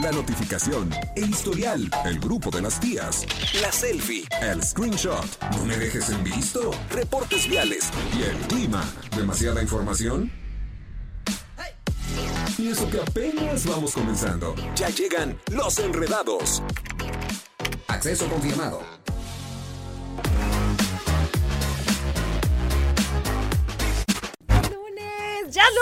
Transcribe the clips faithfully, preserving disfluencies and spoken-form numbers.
la notificación, el historial, el grupo de las tías, la selfie, el screenshot, no me dejes en visto, reportes viales y el clima. ¿Demasiada información? Y eso que apenas vamos comenzando. Ya llegan los enredados. Acceso confirmado. ¡Lunes! ¡Ya lunes!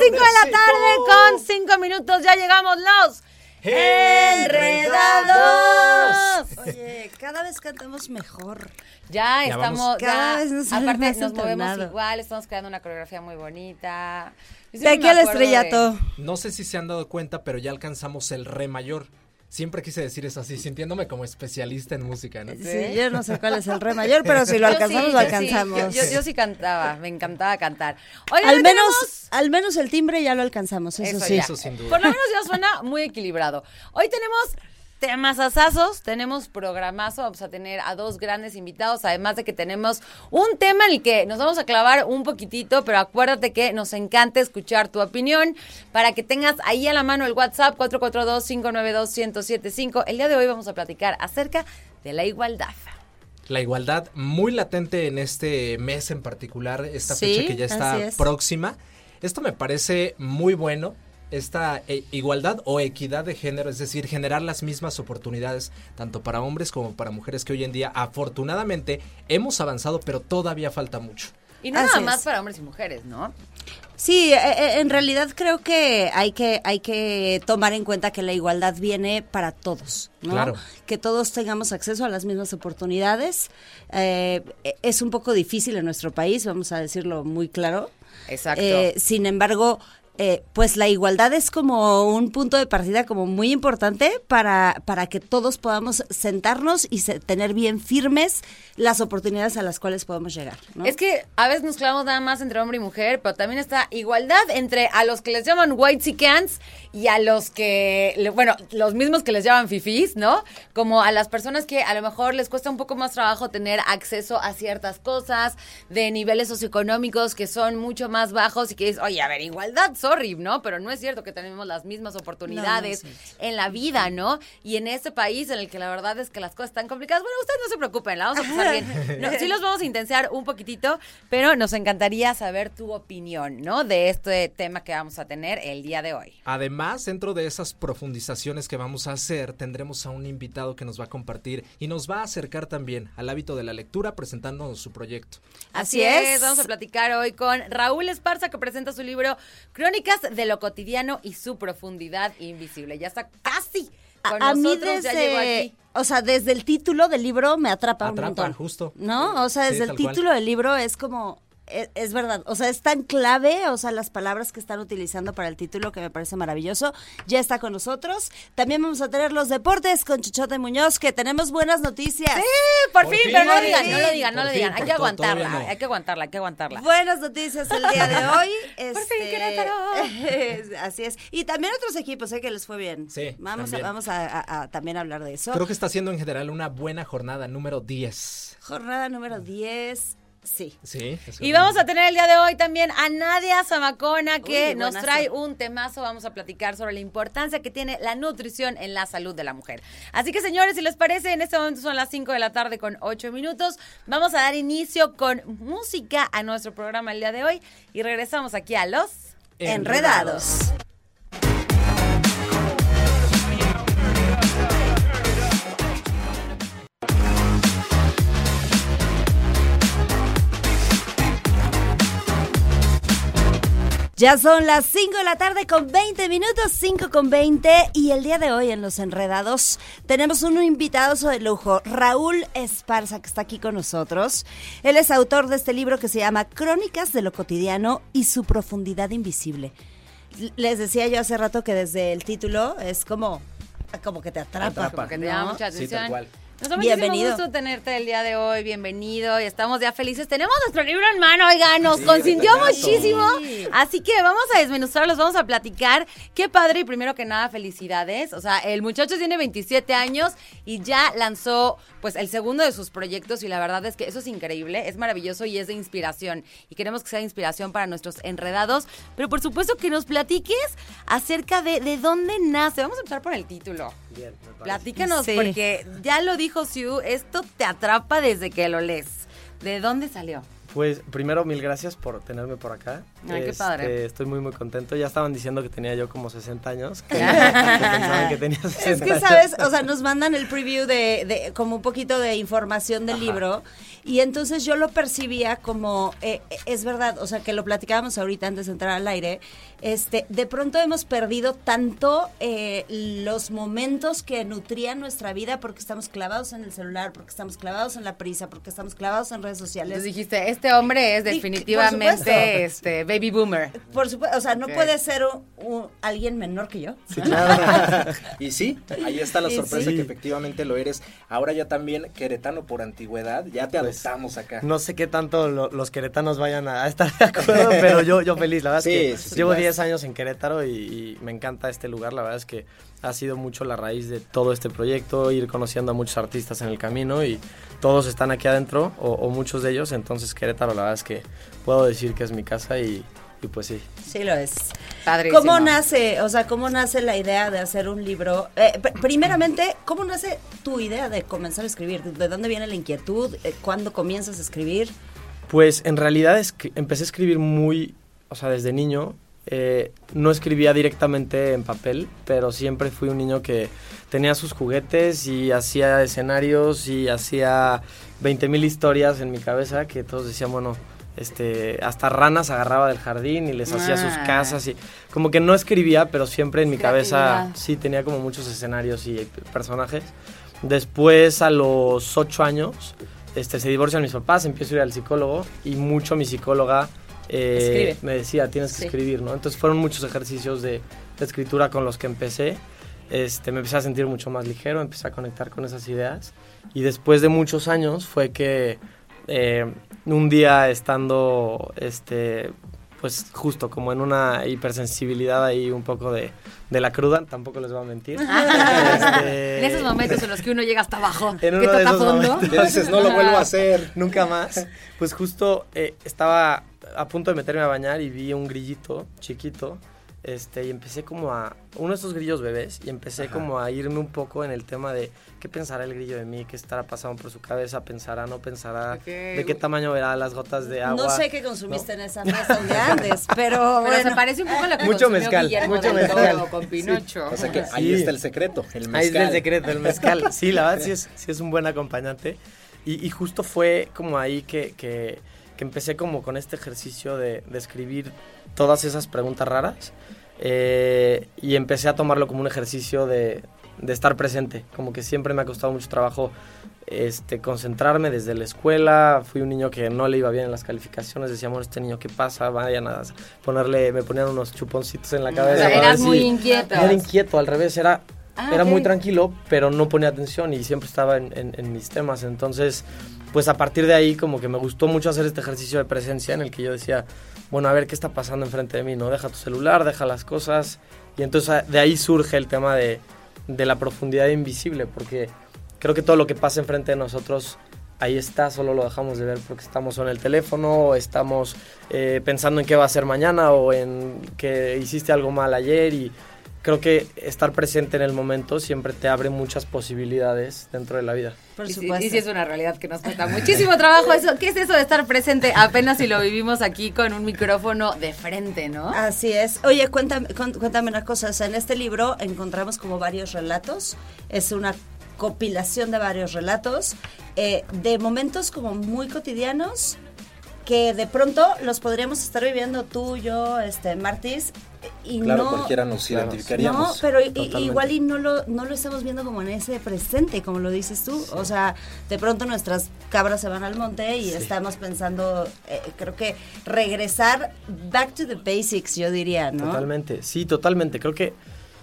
cinco de la tarde con cinco minutos. Ya llegamos los enredados. Oye, cada vez cantamos mejor. Ya, ya estamos... Cada ya, vez nos aparte nos movemos igual, estamos creando una coreografía muy bonita. De aquí al estrellato. De... No sé si se han dado cuenta, pero ya alcanzamos el re mayor. Siempre quise decir eso así, sintiéndome como especialista en música, ¿no? Sí, ¿sí? Yo no sé cuál es el re mayor, pero si lo alcanzamos, sí, lo alcanzamos. Sí, yo, yo, yo sí cantaba, me encantaba cantar. Oigan, al menos tenemos... al menos el timbre ya lo alcanzamos, eso, eso sí. Ya. Eso sin duda. Por lo menos ya suena muy equilibrado. Hoy tenemos temas asazos, tenemos programazo, vamos a tener a dos grandes invitados, además de que tenemos un tema en el que nos vamos a clavar un poquitito, pero acuérdate que nos encanta escuchar tu opinión, para que tengas ahí a la mano el WhatsApp cuatro cuatro dos, cinco nueve dos, uno cero siete cinco. El día de hoy vamos a platicar acerca de la igualdad. La igualdad muy latente en este mes en particular, esta sí, fecha que ya está es. próxima. Esto me parece muy bueno. Esta e- igualdad o equidad de género, es decir, generar las mismas oportunidades tanto para hombres como para mujeres, que hoy en día afortunadamente hemos avanzado, pero todavía falta mucho. Y no nada más para hombres y mujeres, ¿no? Sí, en realidad creo que hay que hay que tomar en cuenta que la igualdad viene para todos, ¿no? Claro. Que todos tengamos acceso a las mismas oportunidades. Eh, es un poco difícil en nuestro país, vamos a decirlo muy claro. Exacto. Eh, sin embargo... Eh, pues la igualdad es como un punto de partida como muy importante para, para que todos podamos sentarnos y se, tener bien firmes las oportunidades a las cuales podemos llegar, ¿no? Es que a veces nos clavamos nada más entre hombre y mujer, pero también está igualdad entre a los que les llaman whitexicans y a los que, bueno, los mismos que les llaman fifís, ¿no? Como a las personas que a lo mejor les cuesta un poco más trabajo tener acceso a ciertas cosas, de niveles socioeconómicos que son mucho más bajos y que es, oye, a ver, igualdad, sorry, ¿no? Pero no es cierto que tenemos las mismas oportunidades no, no en la vida, ¿no? Y en este país en el que la verdad es que las cosas están complicadas, bueno, ustedes no se preocupen, la vamos a pasar bien. No, sí los vamos a intensear un poquitito, pero nos encantaría saber tu opinión, ¿no? De este tema que vamos a tener el día de hoy. Además, dentro de esas profundizaciones que vamos a hacer, tendremos a un invitado que nos va a compartir y nos va a acercar también al hábito de la lectura, presentándonos su proyecto. Así, Así es. es, vamos a platicar hoy con Raúl Esparza, que presenta su libro Crónicas de lo cotidiano y su profundidad invisible. Ya está casi con a, a nosotros, mí desde, ya llegó aquí. O sea, desde el título del libro me atrapa, atrapa un montón. Atrapa, justo. ¿No? O sea, desde sí, el título cual. del libro es como... Es, es verdad, o sea, es tan clave, o sea, las palabras que están utilizando para el título que me parece maravilloso. Ya está con nosotros. También vamos a tener los deportes con Chuchote Muñoz, que tenemos buenas noticias. Sí, por, por fin, fin, pero no lo digan, no lo digan, no lo digan. Hay que aguantarla, no. hay que aguantarla, hay que aguantarla. Buenas noticias el día de hoy. Este, por fin, Querétaro. Así es. Y también otros equipos, sé ¿eh? que les fue bien. Sí, vamos también. a, vamos a, a, a también hablar de eso. Creo que está siendo en general una buena jornada número diez. Jornada número diez. Sí. sí y vamos a tener el día de hoy también a Nadia Zamacona, que Uy, nos trae un temazo. Vamos a platicar sobre la importancia que tiene la nutrición en la salud de la mujer. Así que, señores, si les parece, en este momento son las cinco de la tarde con ocho minutos. Vamos a dar inicio con música a nuestro programa el día de hoy y regresamos aquí a Los Enredados. Enredados. Ya son las cinco de la tarde con veinte minutos, cinco con veinte, y el día de hoy en Los Enredados tenemos un invitado de lujo, Raúl Esparza, que está aquí con nosotros. Él es autor de este libro que se llama Crónicas de lo cotidiano y su profundidad invisible. Les decía yo hace rato que desde el título es como, como que te atrapa, atrapa. Como que te llama mucha atención. Sí, tal cual. Nos da muchísimo gusto tenerte el día de hoy, bienvenido, y estamos ya felices. Tenemos nuestro libro en mano, oiga, nos sí, consintió muchísimo, sí. Así que vamos a desmenuzarlos, vamos a platicar. Qué padre, y primero que nada, felicidades. O sea, el muchacho tiene veintisiete años y ya lanzó, pues, el segundo de sus proyectos, y la verdad es que eso es increíble, es maravilloso y es de inspiración. Y queremos que sea inspiración para nuestros enredados, pero por supuesto que nos platiques acerca de, de dónde nace. Vamos a empezar por el título. Bien, me parece. Platícanos, sí. Porque ya lo dijo Siu, esto te atrapa desde que lo lees. ¿De dónde salió? Pues primero, mil gracias por tenerme por acá. Ay, qué este, padre. Estoy muy, muy contento. Ya estaban diciendo que tenía yo como sesenta años. Que, que pensaban que tenía sesenta. Es que, ¿sabes? O sea, nos mandan el preview de, de como un poquito de información del Ajá. libro. Y entonces yo lo percibía como, eh, es verdad, o sea, que lo platicábamos ahorita antes de entrar al aire. Este, de pronto hemos perdido tanto eh, los momentos que nutrían nuestra vida porque estamos clavados en el celular, porque estamos clavados en la prisa, porque estamos clavados en redes sociales. Entonces dijiste, este hombre es definitivamente este baby boomer. Por supuesto, o sea, no okay. puede ser un, un, alguien menor que yo. Sí, claro. Y sí, ahí está la sorpresa sí. que efectivamente lo eres. Ahora ya también queretano por antigüedad, ya te pues, adoptamos acá. No sé qué tanto lo, los queretanos vayan a estar de acuerdo, pero yo, yo feliz, la verdad sí, es que sí, llevo diez años en Querétaro y, y me encanta este lugar. La verdad es que ha sido mucho la raíz de todo este proyecto, ir conociendo a muchos artistas en el camino, y todos están aquí adentro, o, o muchos de ellos. Entonces Querétaro, la verdad es que puedo decir que es mi casa, y, y pues sí. Sí lo es. Padrísimo. ¿Cómo nace, o sea, cómo nace la idea de hacer un libro? Eh, pr- primeramente, ¿cómo nace tu idea de comenzar a escribir? ¿De dónde viene la inquietud? ¿Cuándo comienzas a escribir? Pues en realidad es que empecé a escribir muy, o sea, desde niño. Eh, no escribía directamente en papel, pero siempre fui un niño que tenía sus juguetes y hacía escenarios y hacía veinte mil historias en mi cabeza, que todos decían, bueno, este, hasta ranas agarraba del jardín y les ah. hacía sus casas, y como que no escribía, pero siempre en mi cabeza sí tenía como muchos escenarios y personajes. Después, a los ocho años, este, se divorcian mis papás, empiezo a ir al psicólogo, y mucho mi psicóloga Eh, me decía, tienes que sí. escribir, ¿no? Entonces fueron muchos ejercicios de, de escritura con los que empecé. Este, me empecé a sentir mucho más ligero, empecé a conectar con esas ideas. Y después de muchos años fue que eh, un día, estando este, pues justo como en una hipersensibilidad ahí un poco de, de la cruda, tampoco les voy a mentir. este, en esos momentos en los que uno llega hasta abajo, en uno de esos momentos, dices, no lo vuelvo a hacer nunca más. Pues justo eh, estaba a punto de meterme a bañar y vi un grillito chiquito, este, y empecé como a, uno de esos grillos bebés, y empecé Ajá. como a irme un poco en el tema de qué pensará el grillo de mí, qué estará pasando por su cabeza, pensará, no pensará, okay. de qué tamaño verá las gotas de agua. No sé qué consumiste, ¿no?, en esa mesa de antes, pero bueno. Pero se parece un poco a lo que mucho consumió mezcal, Guillermo mucho del mezcal. Toro con Pinocho. Sí. O sea que ahí sí. está el secreto, el mezcal. Ahí está el secreto, el mezcal. Sí, la verdad sí es, sí es un buen acompañante, y, y justo fue como ahí que... que que empecé como con este ejercicio de, de escribir todas esas preguntas raras, eh, y empecé a tomarlo como un ejercicio de, de estar presente. Como que siempre me ha costado mucho trabajo este, concentrarme desde la escuela. Fui un niño que no le iba bien en las calificaciones. Decíamos, este niño, ¿qué pasa? Vayan a ponerle, me ponían unos chuponcitos en la cabeza. O sea, eras muy si, inquieto. Era inquieto, al revés, era... Ah, era okay. muy tranquilo, pero no ponía atención y siempre estaba en, en, en mis temas. Entonces, pues a partir de ahí como que me gustó mucho hacer este ejercicio de presencia en el que yo decía, bueno, a ver, ¿qué está pasando enfrente de mí? No, deja tu celular, deja las cosas. Y entonces de ahí surge el tema de, de la profundidad invisible, porque creo que todo lo que pasa enfrente de nosotros ahí está, solo lo dejamos de ver porque estamos en el teléfono, o estamos eh, pensando en qué va a ser mañana, o en que hiciste algo mal ayer. Y creo que estar presente en el momento siempre te abre muchas posibilidades dentro de la vida. Por y supuesto. Si, y si es una realidad que nos cuesta muchísimo trabajo eso. ¿Qué es eso de estar presente? Apenas si lo vivimos aquí con un micrófono de frente, ¿no? Así es. Oye, cuéntame, cuéntame una cosa. O sea, en este libro encontramos como varios relatos. Es una compilación de varios relatos, eh, de momentos como muy cotidianos que de pronto los podríamos estar viviendo tú, yo, este, Martis, y claro, no, cualquiera nos claro, identificaríamos. No, pero y, igual y no lo, no lo estamos viendo como en ese presente, como lo dices tú. Sí. O sea, de pronto nuestras cabras se van al monte y sí. estamos pensando, eh, creo que regresar back to the basics, yo diría, ¿no? Totalmente, sí, totalmente. Creo que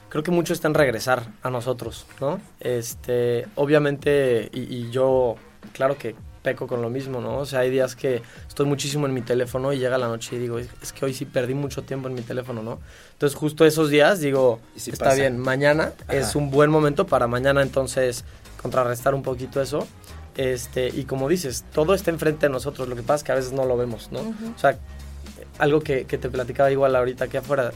creo que mucho está en regresar a nosotros, ¿no? Este, obviamente, y, y yo, claro que peco con lo mismo, ¿no? O sea, hay días que estoy muchísimo en mi teléfono y llega la noche y digo, es que hoy sí perdí mucho tiempo en mi teléfono, ¿no? Entonces, justo esos días digo, si está pasa? bien, mañana Ajá. es un buen momento para mañana, entonces, contrarrestar un poquito eso. Este, y como dices, todo está enfrente de nosotros, lo que pasa es que a veces no lo vemos, ¿no? Uh-huh. O sea, algo que, que te platicaba igual ahorita aquí afuera,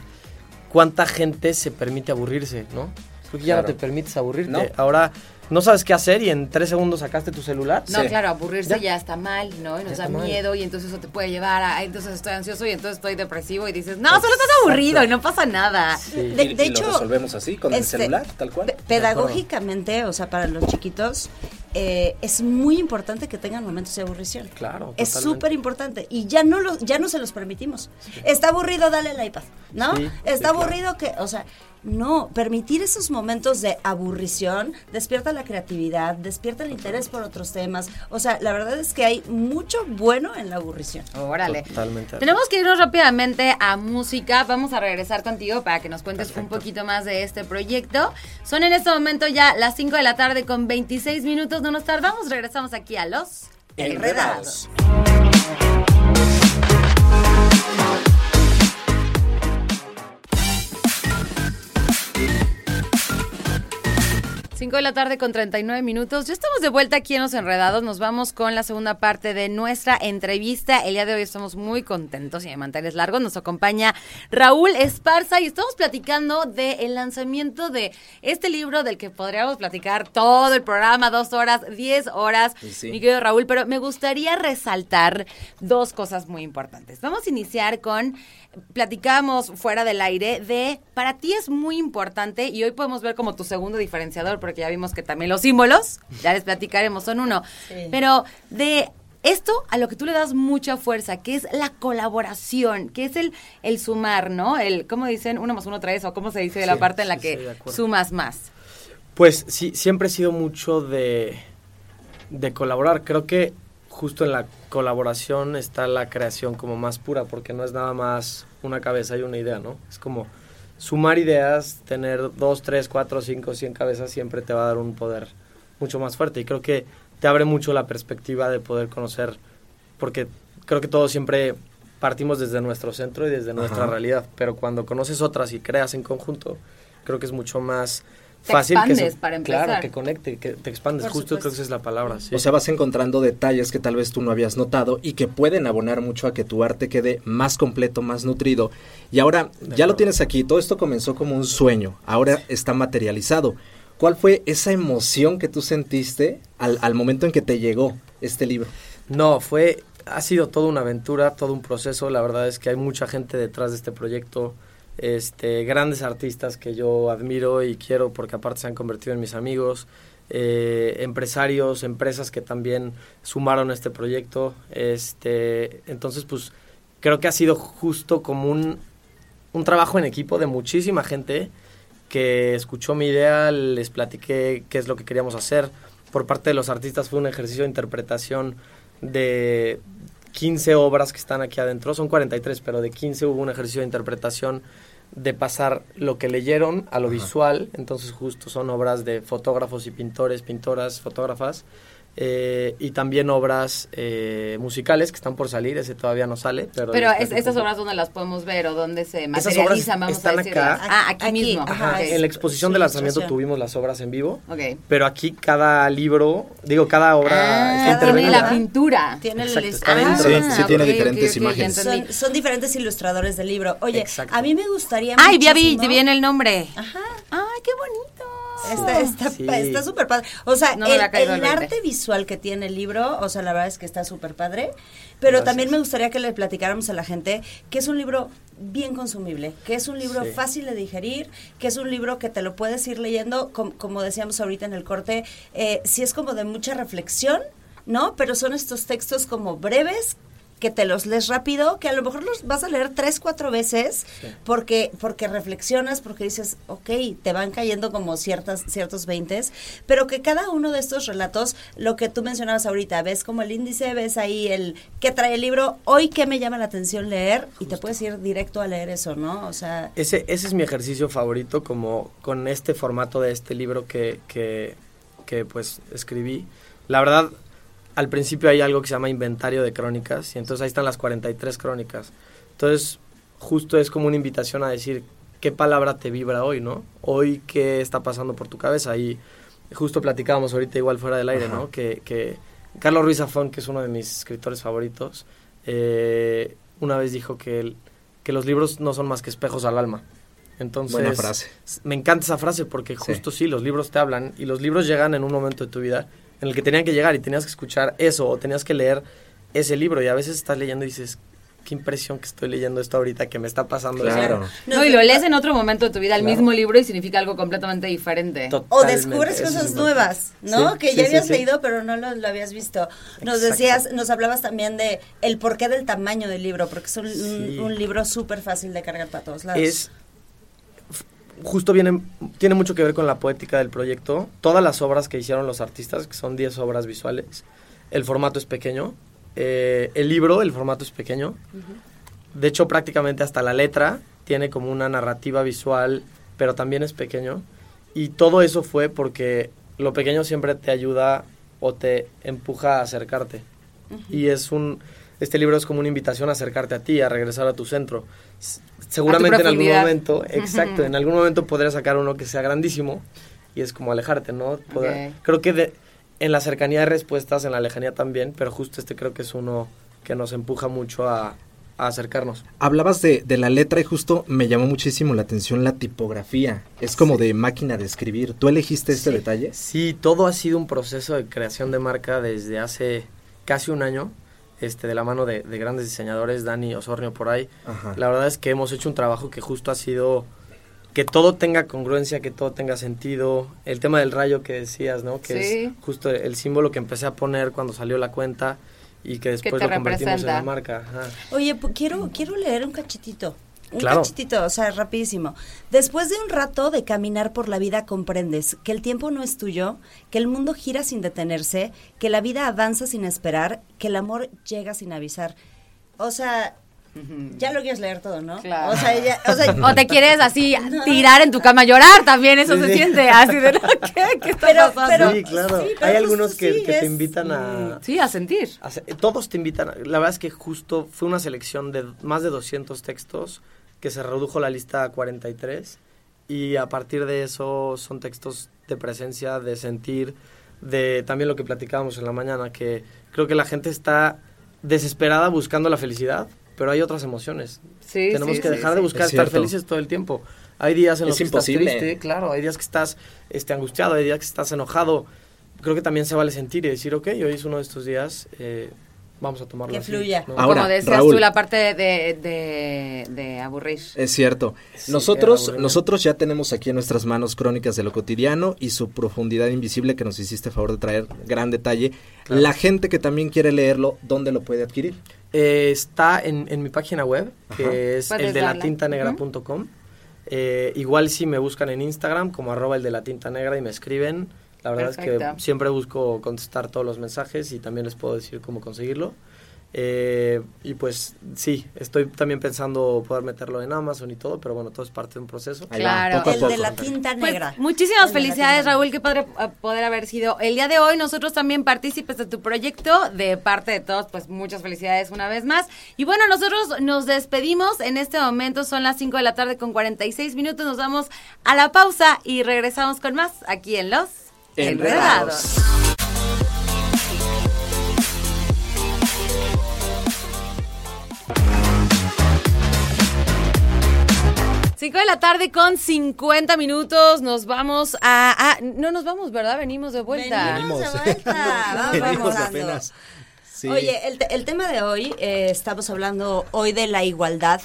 ¿cuánta gente se permite aburrirse, no? Creo que ya claro. no te permites aburrirte. ¿No? Ahora no sabes qué hacer y en tres segundos sacaste tu celular. No, sí. claro, aburrirse ya. ya está mal, ¿no? Y nos da miedo mal. Y entonces eso te puede llevar a, entonces estoy ansioso y entonces estoy depresivo y dices, no, solo estás aburrido y no pasa nada. Sí. De, y, de y hecho, lo resolvemos así, con este, el celular, tal cual. Pedagógicamente, o sea, para los chiquitos, eh, es muy importante que tengan momentos de aburrición. Claro, es súper importante y ya no, lo, ya no se los permitimos. Sí. Está aburrido, dale el iPad, ¿no? Sí, está sí, aburrido claro. que, o sea... No, permitir esos momentos de aburrición despierta la creatividad, despierta el interés por otros temas. O sea, la verdad es que hay mucho bueno en la aburrición. Órale. Totalmente. Tenemos que irnos rápidamente a música. Vamos a regresar contigo para que nos cuentes Perfecto. un poquito más de este proyecto. Son en este momento ya las cinco de la tarde con veintiséis minutos. No nos tardamos. Regresamos aquí a Los Enredados. Enredados. cinco de la tarde con treinta y nueve minutos. Ya estamos de vuelta aquí en Los Enredados. Nos vamos con la segunda parte de nuestra entrevista. El día de hoy estamos muy contentos y de manteles largos. Nos acompaña Raúl Esparza y estamos platicando del lanzamiento de este libro del que podríamos platicar todo el programa, dos horas, diez horas, sí, sí. mi querido Raúl. Pero me gustaría resaltar dos cosas muy importantes. Vamos a iniciar con... Platicamos fuera del aire de, para ti es muy importante, y hoy podemos ver como tu segundo diferenciador, porque ya vimos que también los símbolos, ya les platicaremos, son uno, sí. pero de esto a lo que tú le das mucha fuerza, que es la colaboración, que es el, el sumar, ¿no? El, ¿cómo dicen? Uno más uno traes, o cómo se dice de sí, la parte en la sí, que sumas más. Pues sí, siempre he sido mucho de, de colaborar, creo que justo en la colaboración está la creación como más pura, porque no es nada más una cabeza y una idea, ¿no? Es como sumar ideas, tener dos, tres, cuatro, cinco, cien cabezas siempre te va a dar un poder mucho más fuerte. Y creo que te abre mucho la perspectiva de poder conocer, porque creo que todos siempre partimos desde nuestro centro y desde nuestra Ajá. realidad. Pero cuando conoces otras y creas en conjunto, creo que es mucho más... Te fácil expandes que se, para empezar. Claro, que conecte, que te expandes, Por justo supuesto. creo que esa es la palabra. Sí. O sea, vas encontrando detalles que tal vez tú no habías notado y que pueden abonar mucho a que tu arte quede más completo, más nutrido. Y ahora, de ya verdad. lo tienes aquí, todo esto comenzó como un sueño, ahora está materializado. ¿Cuál fue esa emoción que tú sentiste al, al momento en que te llegó este libro? No, fue, ha sido toda una aventura, todo un proceso, la verdad es que hay mucha gente detrás de este proyecto. Este, grandes artistas que yo admiro y quiero porque aparte se han convertido en mis amigos, eh, empresarios, empresas que también sumaron a este proyecto, este, entonces pues creo que ha sido justo como un, un trabajo en equipo de muchísima gente que escuchó mi idea, les platiqué qué es lo que queríamos hacer, por parte de los artistas fue un ejercicio de interpretación de... quince obras que están aquí adentro, son cuarenta y tres, pero de quince hubo un ejercicio de interpretación de pasar lo que leyeron a lo Ajá. visual, entonces justo son obras de fotógrafos y pintores, pintoras, fotógrafas, eh, y también obras eh, musicales que están por salir, ese todavía no sale. Pero, pero es, ¿estas obras dónde las podemos ver o dónde se materializan? Vamos están a decir, acá. Ah, aquí, aquí mismo. Ajá, okay. En la exposición sí, de lanzamiento sí. tuvimos las obras en vivo, okay. pero aquí cada libro, digo, cada obra... Ah, está tiene la pintura. Tiene Exacto, el está ah, sí, sí, okay, tiene diferentes okay, okay, imágenes. Son, son diferentes ilustradores del libro. Oye, Exacto. a mí me gustaría Ay, muchísimo... Ay, ya vi, te viene el nombre. Ajá. Ay, qué bonito. Está está sí. está súper padre. O sea, no el, el arte visual que tiene el libro, o sea, la verdad es que está súper padre, pero Gracias. también me gustaría que le platicáramos a la gente que es un libro bien consumible, que es un libro sí. fácil de digerir, que es un libro que te lo puedes ir leyendo, com, como decíamos ahorita en el corte, eh, sí es como de mucha reflexión, ¿no? Pero son estos textos como breves, que te los lees rápido, que a lo mejor los vas a leer tres, cuatro veces, sí. porque porque reflexionas, porque dices, ok, te van cayendo como ciertas ciertos veintes, pero que cada uno de estos relatos, lo que tú mencionabas ahorita, ves como el índice, ves ahí el qué trae el libro, hoy qué me llama la atención leer, justo. Y te puedes ir directo a leer eso, ¿no? O sea... Ese ese es mi ejercicio favorito, como con este formato de este libro que, que, que pues escribí. La verdad... Al principio hay algo que se llama inventario de crónicas, y entonces ahí están las cuarenta y tres crónicas. Entonces, justo es como una invitación a decir, ¿qué palabra te vibra hoy, no? Hoy, ¿qué está pasando por tu cabeza? Y justo platicábamos ahorita, igual fuera del aire, ajá. ¿no? Que, que Carlos Ruiz Zafón, que es uno de mis escritores favoritos, eh, una vez dijo que, el, que los libros no son más que espejos al alma. Entonces, buena frase. Me encanta esa frase porque justo sí. sí, los libros te hablan, y los libros llegan en un momento de tu vida en el que tenían que llegar y tenías que escuchar eso o tenías que leer ese libro, y a veces estás leyendo y dices, qué impresión que estoy leyendo esto ahorita, que me está pasando. Claro. Eso. No, no, y lo lees en otro momento de tu vida, el claro. mismo libro, y significa algo completamente diferente. Totalmente, o descubres cosas es nuevas, ¿no? Sí, que sí, ya habías sí, sí. leído, pero no lo, lo habías visto. Nos exacto. decías, nos hablabas también de el porqué del tamaño del libro, porque es un, sí. un, un libro súper fácil de cargar para todos lados. Es... Justo viene, tiene mucho que ver con la poética del proyecto. Todas las obras que hicieron los artistas, que son diez obras visuales, el formato es pequeño. Eh, el libro, el formato es pequeño. Uh-huh. De hecho, prácticamente hasta la letra tiene como una narrativa visual, pero también es pequeño. Y todo eso fue porque lo pequeño siempre te ayuda o te empuja a acercarte. Uh-huh. Y es un... Este libro es como una invitación a acercarte a ti, a regresar a tu centro. Seguramente en algún momento, exacto, en algún momento podrías sacar uno que sea grandísimo y es como alejarte, ¿no? Poder, okay. Creo que de, en la cercanía hay respuestas, en la lejanía también, pero justo este creo que es uno que nos empuja mucho a, a acercarnos. Hablabas de, de la letra y justo me llamó muchísimo la atención la tipografía. Es como sí. de máquina de escribir. ¿Tú elegiste este sí. detalle? Sí, todo ha sido un proceso de creación de marca desde hace casi un año. Este, de la mano de, de grandes diseñadores, Dani Osornio por ahí. Ajá. La verdad es que hemos hecho un trabajo que justo ha sido que todo tenga congruencia, que todo tenga sentido. El tema del rayo que decías, ¿no? Que sí. es justo el símbolo que empecé a poner cuando salió la cuenta y que después lo convertimos representa? en la marca. Ajá. Oye, pues, quiero, quiero leer un cachetito. Un claro. cachetito, o sea, rapidísimo. Después de un rato de caminar por la vida comprendes que el tiempo no es tuyo, que el mundo gira sin detenerse, que la vida avanza sin esperar, que el amor llega sin avisar. O sea, ya lo quieres leer todo, ¿no? Claro. O sea, ya, o, sea, o te quieres así no. tirar en tu cama, llorar también, eso sí, se sí. siente así de la que, que está pero, pasando. Pero, sí, claro. Sí, pero hay algunos que, sí, que es, te invitan a... Sí, a sentir. A, todos te invitan. A, la verdad es que justo fue una selección de más de doscientos textos que se redujo la lista a cuarenta y tres y a partir de eso son textos de presencia, de sentir, de también lo que platicábamos en la mañana, que creo que la gente está desesperada buscando la felicidad, pero hay otras emociones. Sí, Tenemos sí, que dejar sí, de buscar es estar cierto. felices todo el tiempo. Hay días en los es que imposible. estás triste, claro, hay días que estás este, angustiado, hay días que estás enojado. Creo que también se vale sentir y decir, ok, hoy es uno de estos días... Eh, vamos a tomarlo que así, fluya. ¿No? Ahora, como decías Raúl, tú, la parte de, de, de aburrir. Es cierto. Sí, nosotros nosotros ya tenemos aquí en nuestras manos Crónicas de lo cotidiano y su profundidad invisible, que nos hiciste a favor de traer gran detalle. Claro. La gente que también quiere leerlo, ¿dónde lo puede adquirir? Eh, está en, en mi página web, que ajá. es el de la tinta negra punto com. ¿Mm? Eh, igual si me buscan en Instagram, como arroba eldelatintanegra, y me escriben... La verdad perfecto. Es que siempre busco contestar todos los mensajes y también les puedo decir cómo conseguirlo. Eh, y pues sí, estoy también pensando poder meterlo en Amazon y todo, pero bueno, todo es parte de un proceso. Claro, poco a poco. El de la tinta negra. Pues, muchísimas el felicidades, Raúl, qué padre poder haber sido el día de hoy. Nosotros también partícipes de tu proyecto, de parte de todos, pues muchas felicidades una vez más. Y bueno, nosotros nos despedimos en este momento, son las cinco de la tarde con cuarenta y seis minutos, nos vamos a la pausa y regresamos con más aquí en Los... Enredados. Cinco de la tarde con cincuenta minutos. Nos vamos a, a no nos vamos, ¿verdad? Venimos de vuelta. Venimos de vuelta. Venimos apenas. Sí. Oye, el, el tema de hoy, eh, estamos hablando hoy de la igualdad.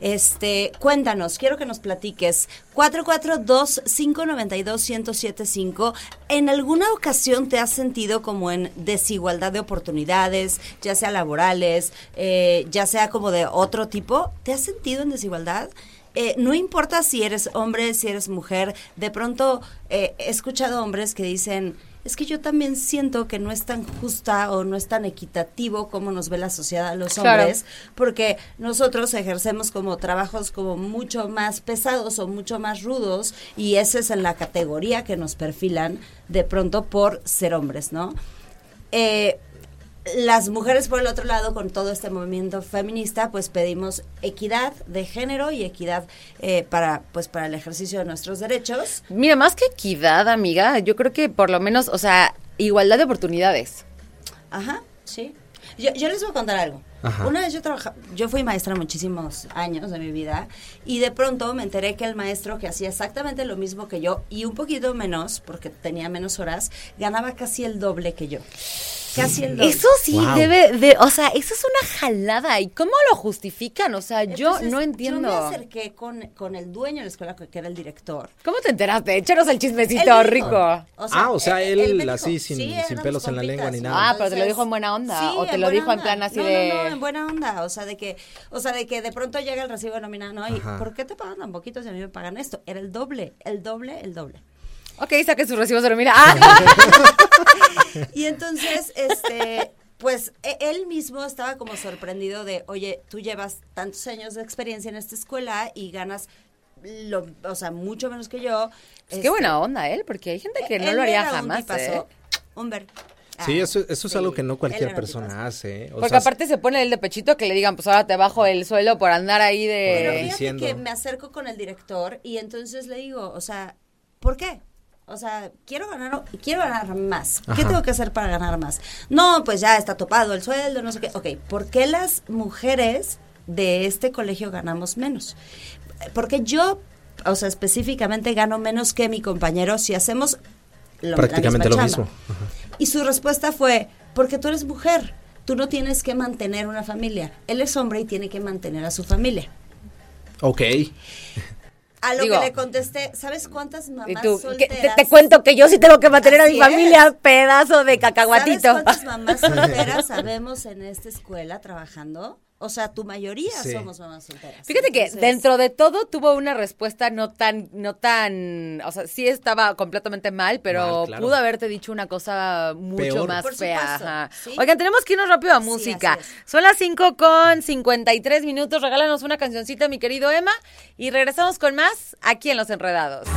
Este, cuéntanos, quiero que nos platiques. cuatro cuatro dos, cinco nueve dos, uno cero siete cinco. ¿En alguna ocasión te has sentido como en desigualdad de oportunidades, ya sea laborales, eh, ya sea como de otro tipo? ¿Te has sentido en desigualdad? Eh, no importa si eres hombre, si eres mujer. De pronto eh, he escuchado hombres que dicen, es que yo también siento que no es tan justa o no es tan equitativo como nos ve la sociedad a los hombres, claro, porque nosotros ejercemos como trabajos como mucho más pesados o mucho más rudos, y esa es en la categoría que nos perfilan de pronto por ser hombres, ¿no? Eh... Las mujeres, por el otro lado, con todo este movimiento feminista, pues pedimos equidad de género y equidad eh, para, pues, para el ejercicio de nuestros derechos. Mira, más que equidad, amiga, yo creo que por lo menos, o sea, igualdad de oportunidades. Ajá, sí. Yo, yo les voy a contar algo. Ajá. Una vez yo trabajaba, yo fui maestra muchísimos años de mi vida, y de pronto me enteré que el maestro que hacía exactamente lo mismo que yo y un poquito menos, porque tenía menos horas, ganaba casi el doble que yo. Casi el doble. Eso sí, wow, debe de, o sea, eso es una jalada. ¿Y cómo lo justifican? O sea, entonces, yo no entiendo. Yo me acerqué con, con el dueño de la escuela, que era el director. ¿Cómo te enteraste? Échanos el chismecito rico. O sea, ah, o sea, él, él, él así, sin, sí, sin pelos en la lengua ni nada. Ah, entonces, pero te lo dijo en buena onda. Sí, o te lo dijo onda, en plan así no, de... No, no, en buena onda. O sea, de que o sea de que de pronto llega el recibo de nómina, ¿no? Y ajá, ¿por qué te pagan tan poquito si a mí me pagan esto? Era el doble, el doble, el doble. Ok, saque sus recibos de nómina. ¡Ah! Y entonces, este, pues él mismo estaba como sorprendido de, oye, tú llevas tantos años de experiencia en esta escuela y ganas, lo, o sea, mucho menos que yo. Pues este, qué buena onda él, porque hay gente que no lo haría jamás. ¿Eh? Hombre. Ah, sí, eso, eso es sí, algo que no cualquier persona hace. ¿Eh? O porque sea, aparte se pone el de pechito que le digan, pues ahora te bajo el suelo por andar ahí de... Pero fíjate diciendo, que me acerco con el director y entonces le digo, o sea, ¿por qué? O sea, quiero ganar, quiero ganar más. ¿Qué ajá, tengo que hacer para ganar más? No, pues ya está topado el sueldo, no sé qué. Ok, ¿por qué las mujeres de este colegio ganamos menos? Porque yo, o sea, específicamente gano menos que mi compañero si hacemos lo, prácticamente lo mismo. Ajá. Y su respuesta fue, porque tú eres mujer, tú no tienes que mantener una familia. Él es hombre y tiene que mantener a su familia. Ok. A lo digo, que le contesté, ¿sabes cuántas mamás tú, solteras? Te, te cuento que yo sí tengo que mantener así a mi familia, es, pedazo de cacahuatito. ¿Sabes cuántas mamás solteras sabemos en esta escuela trabajando? O sea, tu mayoría sí, somos mamás solteras. Fíjate que entonces, dentro de todo tuvo una respuesta no tan, no tan, o sea, sí estaba completamente mal, pero mal, claro, pudo haberte dicho una cosa mucho peor, más por fea. Ajá. ¿Sí? Oigan, tenemos que irnos rápido a música. Sí, son las cinco con cincuenta y tres minutos. Regálanos una cancioncita, mi querido Emma, y regresamos con más aquí en Los Enredados.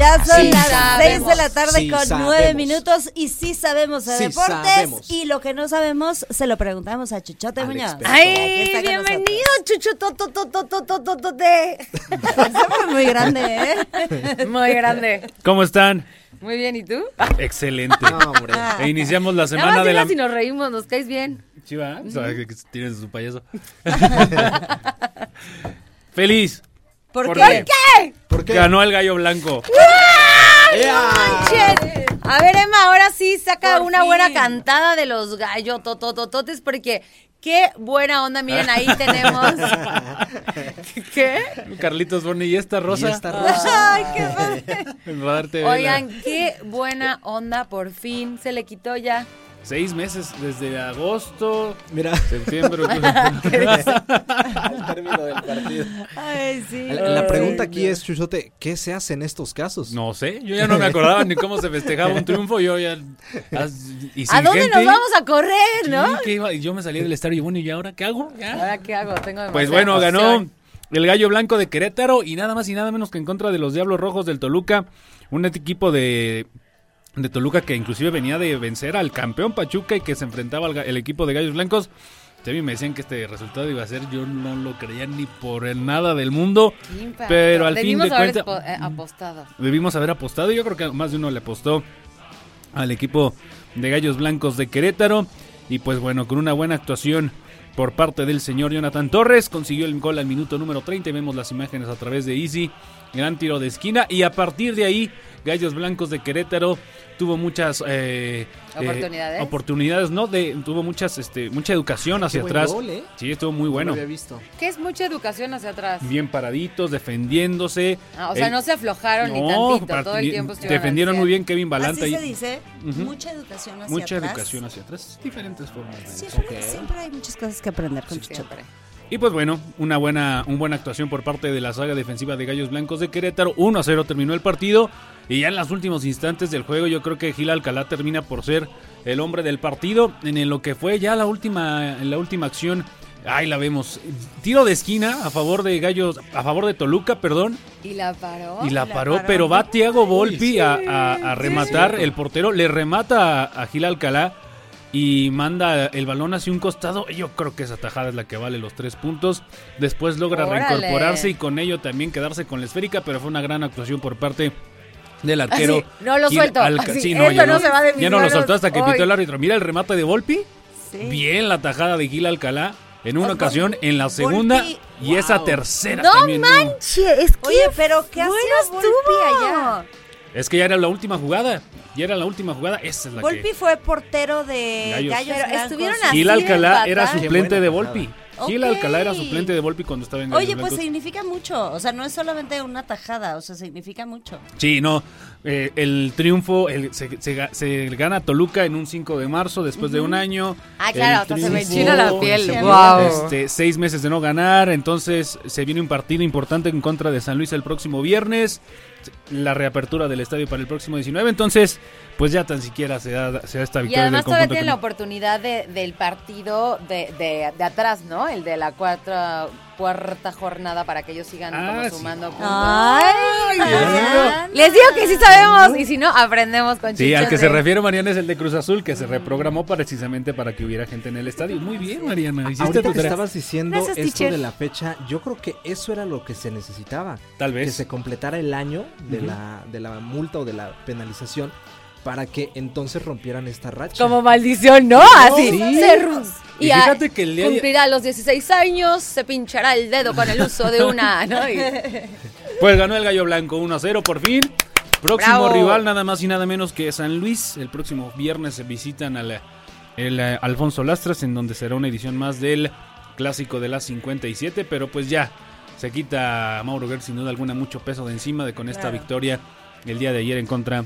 Ya son sí, las seis de la tarde sí, con nueve minutos y sí sabemos de sí, deportes sabemos, y lo que no sabemos se lo preguntamos a Chuchote al Muñoz. Experto. ¡Ay, bienvenido, Chuchotototototototote! Somos muy grande, ¿eh? Muy grande. ¿Cómo están? Muy bien, ¿y tú? Excelente. No, hombre. E iniciamos la semana nada más de la... si nos reímos, nos caes bien. Chiva, o sea, que tienen su payaso. Feliz. ¿Por, ¿Por, qué? Qué? ¿Por qué? Ganó el Gallo Blanco. ¡Ay, manches! A ver, Emma, ahora sí saca por una fin, buena cantada de los gallos tototototes, porque qué buena onda. Miren, ahí tenemos. ¿Qué? Carlitos Boni y esta rosa. ¿Y esta rosa? Ay, qué padre. Oigan, qué buena onda, por fin se le quitó ya. Seis meses, desde agosto, mira, septiembre. El término del partido. Ay, sí. La, la pregunta aquí es, Chuchote, ¿qué se hace en estos casos? No sé, yo ya no me acordaba ni cómo se festejaba un triunfo, yo ya... Y sin ¿a dónde gente, nos vamos a correr, no? ¿Qué iba? Yo me salí del estadio y bueno, ¿y ahora qué hago? ¿Ya? ¿Ahora qué hago? Tengo pues bueno, emoción. Ganó el Gallo Blanco de Querétaro y nada más y nada menos que en contra de los Diablos Rojos del Toluca, un equipo de... de Toluca que inclusive venía de vencer al campeón Pachuca y que se enfrentaba al el equipo de Gallos Blancos. A mí me decían que este resultado iba a ser, yo no lo creía ni por el nada del mundo, pero al fin de cuentas debimos haber apostado. Yo creo que más de uno le apostó al equipo de Gallos Blancos de Querétaro y pues bueno, con una buena actuación por parte del señor Jonathan Torres, consiguió el gol al minuto número treinta, y vemos las imágenes a través de Easy, gran tiro de esquina, y a partir de ahí Gallos Blancos de Querétaro tuvo muchas eh, oportunidades, eh, oportunidades no de, tuvo muchas este mucha educación hacia atrás. Gol, ¿eh? Sí, estuvo muy bueno. No lo había visto. ¿Qué es mucha educación hacia atrás? Bien paraditos, defendiéndose. Ah, o sea, eh, no se aflojaron no, ni tantito, para, todo el tiempo estuvieron. Defendieron muy bien Kevin Balanta. Así se dice, uh-huh. mucha educación hacia mucha atrás. Mucha educación hacia atrás, diferentes formas. Sí, de okay. Siempre hay muchas cosas que aprender con sí, Chuchote. Y pues bueno, una buena una buena actuación por parte de la saga defensiva de Gallos Blancos de Querétaro. uno a cero terminó el partido y ya en los últimos instantes del juego yo creo que Gil Alcalá termina por ser el hombre del partido. En lo que fue ya la última la última acción, ahí la vemos. Tiro de esquina a favor de Gallos, a favor de Toluca, perdón. Y la paró. Y la, la paró, paró, pero va Thiago Volpi sí, a, a, a rematar sí. El portero. Le remata a, a Gil Alcalá. Y manda el balón hacia un costado. Yo creo que esa tajada es la que vale los tres puntos. Después logra ¡Órale! Reincorporarse y con ello también quedarse con la esférica. Pero fue una gran actuación por parte del arquero. Así, no lo suelto. Alca- Así, sí, no, ya, no, no, se va de mis ya no lo soltó hasta que hoy. Pitó el árbitro. Mira el remate de Volpi. Sí. Bien la tajada de Gil Alcalá. En una o ocasión, Volpi, en la segunda Volpi. Y wow. Esa tercera no también. ¡No manches! No. Oye, pero qué bueno hacía Volpi allá. Es que ya era la última jugada. Y era la última jugada, esa es la Volpi que... Volpi fue portero de Gallos. Gallos pero estuvieron así Gil Alcalá era suplente bueno, de Volpi. Okay. Gil Alcalá era suplente de Volpi cuando estaba en Gallos Oye, Blancos. Pues significa mucho. O sea, no es solamente una tajada. O sea, significa mucho. Sí, no. Eh, el triunfo, el, se, se, se gana Toluca en un cinco de marzo, después uh-huh. de un año. Ah, claro, hasta se me enchina la piel. Wow. Este, seis meses de no ganar. Entonces, se viene un partido importante en contra de San Luis el próximo viernes. La reapertura del estadio para el próximo diecinueve, entonces pues ya tan siquiera se da, se da esta victoria. Y además todavía tiene la oportunidad de, del partido de, de, de atrás, ¿no? El de la cuarta, cuarta jornada para que ellos sigan ah, como sí. sumando puntos. Ay, ay, ay. Les digo que sí sabemos y si no, aprendemos con Chuchote. Sí, al que se refiere Mariana es el de Cruz Azul, que se reprogramó precisamente para que hubiera gente en el estadio. Muy bien, Mariana. Ahorita que estabas diciendo Gracias, esto teacher. De la fecha, yo creo que eso era lo que se necesitaba. Tal vez. Que se completara el año de, uh-huh. la, de la multa o de la penalización para que entonces rompieran esta racha. Como maldición, ¿no? no Así. Sí. Cerros. Y, y fíjate a, que el día cumplirá de... los dieciséis años, se pinchará el dedo con el uso de una... ¿no? Y... Pues ganó el Gallo Blanco uno a cero por fin. Próximo Bravo. Rival nada más y nada menos que San Luis. El próximo viernes se visitan al el, a Alfonso Lastras, en donde será una edición más del clásico de la cincuenta y siete, pero pues ya se quita a Mauro Gertz sin duda alguna mucho peso de encima de con esta claro. victoria el día de ayer en contra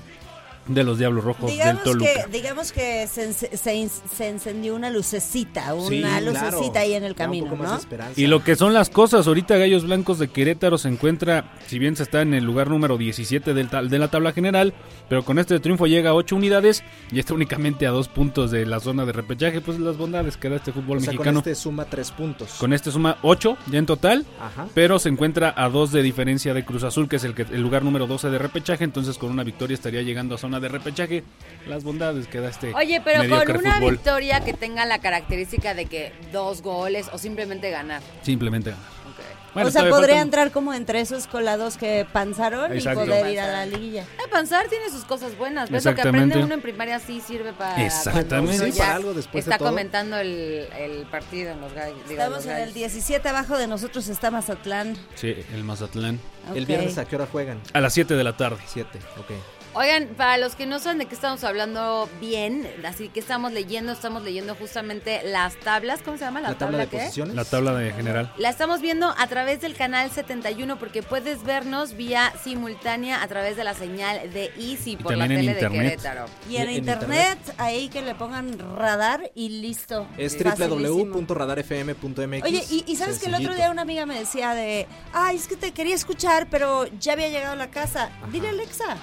de los Diablos Rojos digamos del Toluca. Que, digamos que se, se, se encendió una lucecita, una sí, lucecita claro. ahí en el camino, un poco más ¿no? esperanza. Y lo que son las cosas, ahorita Gallos Blancos de Querétaro se encuentra, si bien se está en el lugar número diecisiete del, de la tabla general, pero con este triunfo llega a ocho unidades y está únicamente a dos puntos de la zona de repechaje, pues las bondades que da este fútbol o sea, mexicano. Con este suma tres puntos. Con este suma ocho ya en total, Ajá. pero se encuentra a dos de diferencia de Cruz Azul, que es el, que, el lugar número doce de repechaje, entonces con una victoria estaría llegando a zona de repechaje, las bondades que da este Oye, pero con una fútbol. Victoria que tenga la característica de que dos goles o simplemente ganar. Simplemente ganar. Okay. Bueno, o sea, podría faltan... entrar como entre esos colados que panzaron Exacto. y poder Panzar. Ir a la liguilla. Eh, panzar tiene sus cosas buenas, pero lo que aprende uno en primaria sí sirve para... Exactamente. Sí, para algo después está de todo. Comentando el, el partido en los gallos. Estamos los en gallos. El diecisiete, abajo de nosotros está Mazatlán. Sí, el Mazatlán. Okay. ¿El viernes a qué hora juegan? A las siete de la tarde. siete, ok. Oigan, para los que no saben de qué estamos hablando bien, así que estamos leyendo, estamos leyendo justamente las tablas, ¿cómo se llama? La, la tabla, tabla de ¿qué? Posiciones. La tabla de general. La estamos viendo a través del canal setenta y uno porque puedes vernos vía simultánea a través de la señal de Easy y por la tele internet. De Querétaro. Y en, en internet, internet, ahí que le pongan radar y listo. Es doble u doble u doble u punto radar f m punto m x. Oye, y, y ¿sabes que el otro día una amiga me decía de, ay, es que te quería escuchar, pero ya había llegado a la casa? Ajá. Dile a Alexa.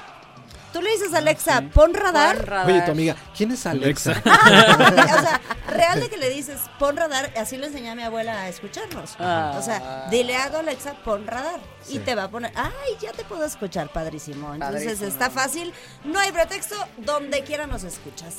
Tú le dices a Alexa, sí. pon, radar. pon radar. Oye, tu amiga, ¿quién es Alexa? Alexa. Ah, o sea, real de que le dices, pon radar, así le enseñé a mi abuela a escucharnos. Ah. O sea, dile a Alexa, pon radar. Sí. Y te va a poner, ay, ya te puedo escuchar, padrísimo. Entonces padrísimo. Está fácil, no hay pretexto, donde quiera nos escuchas.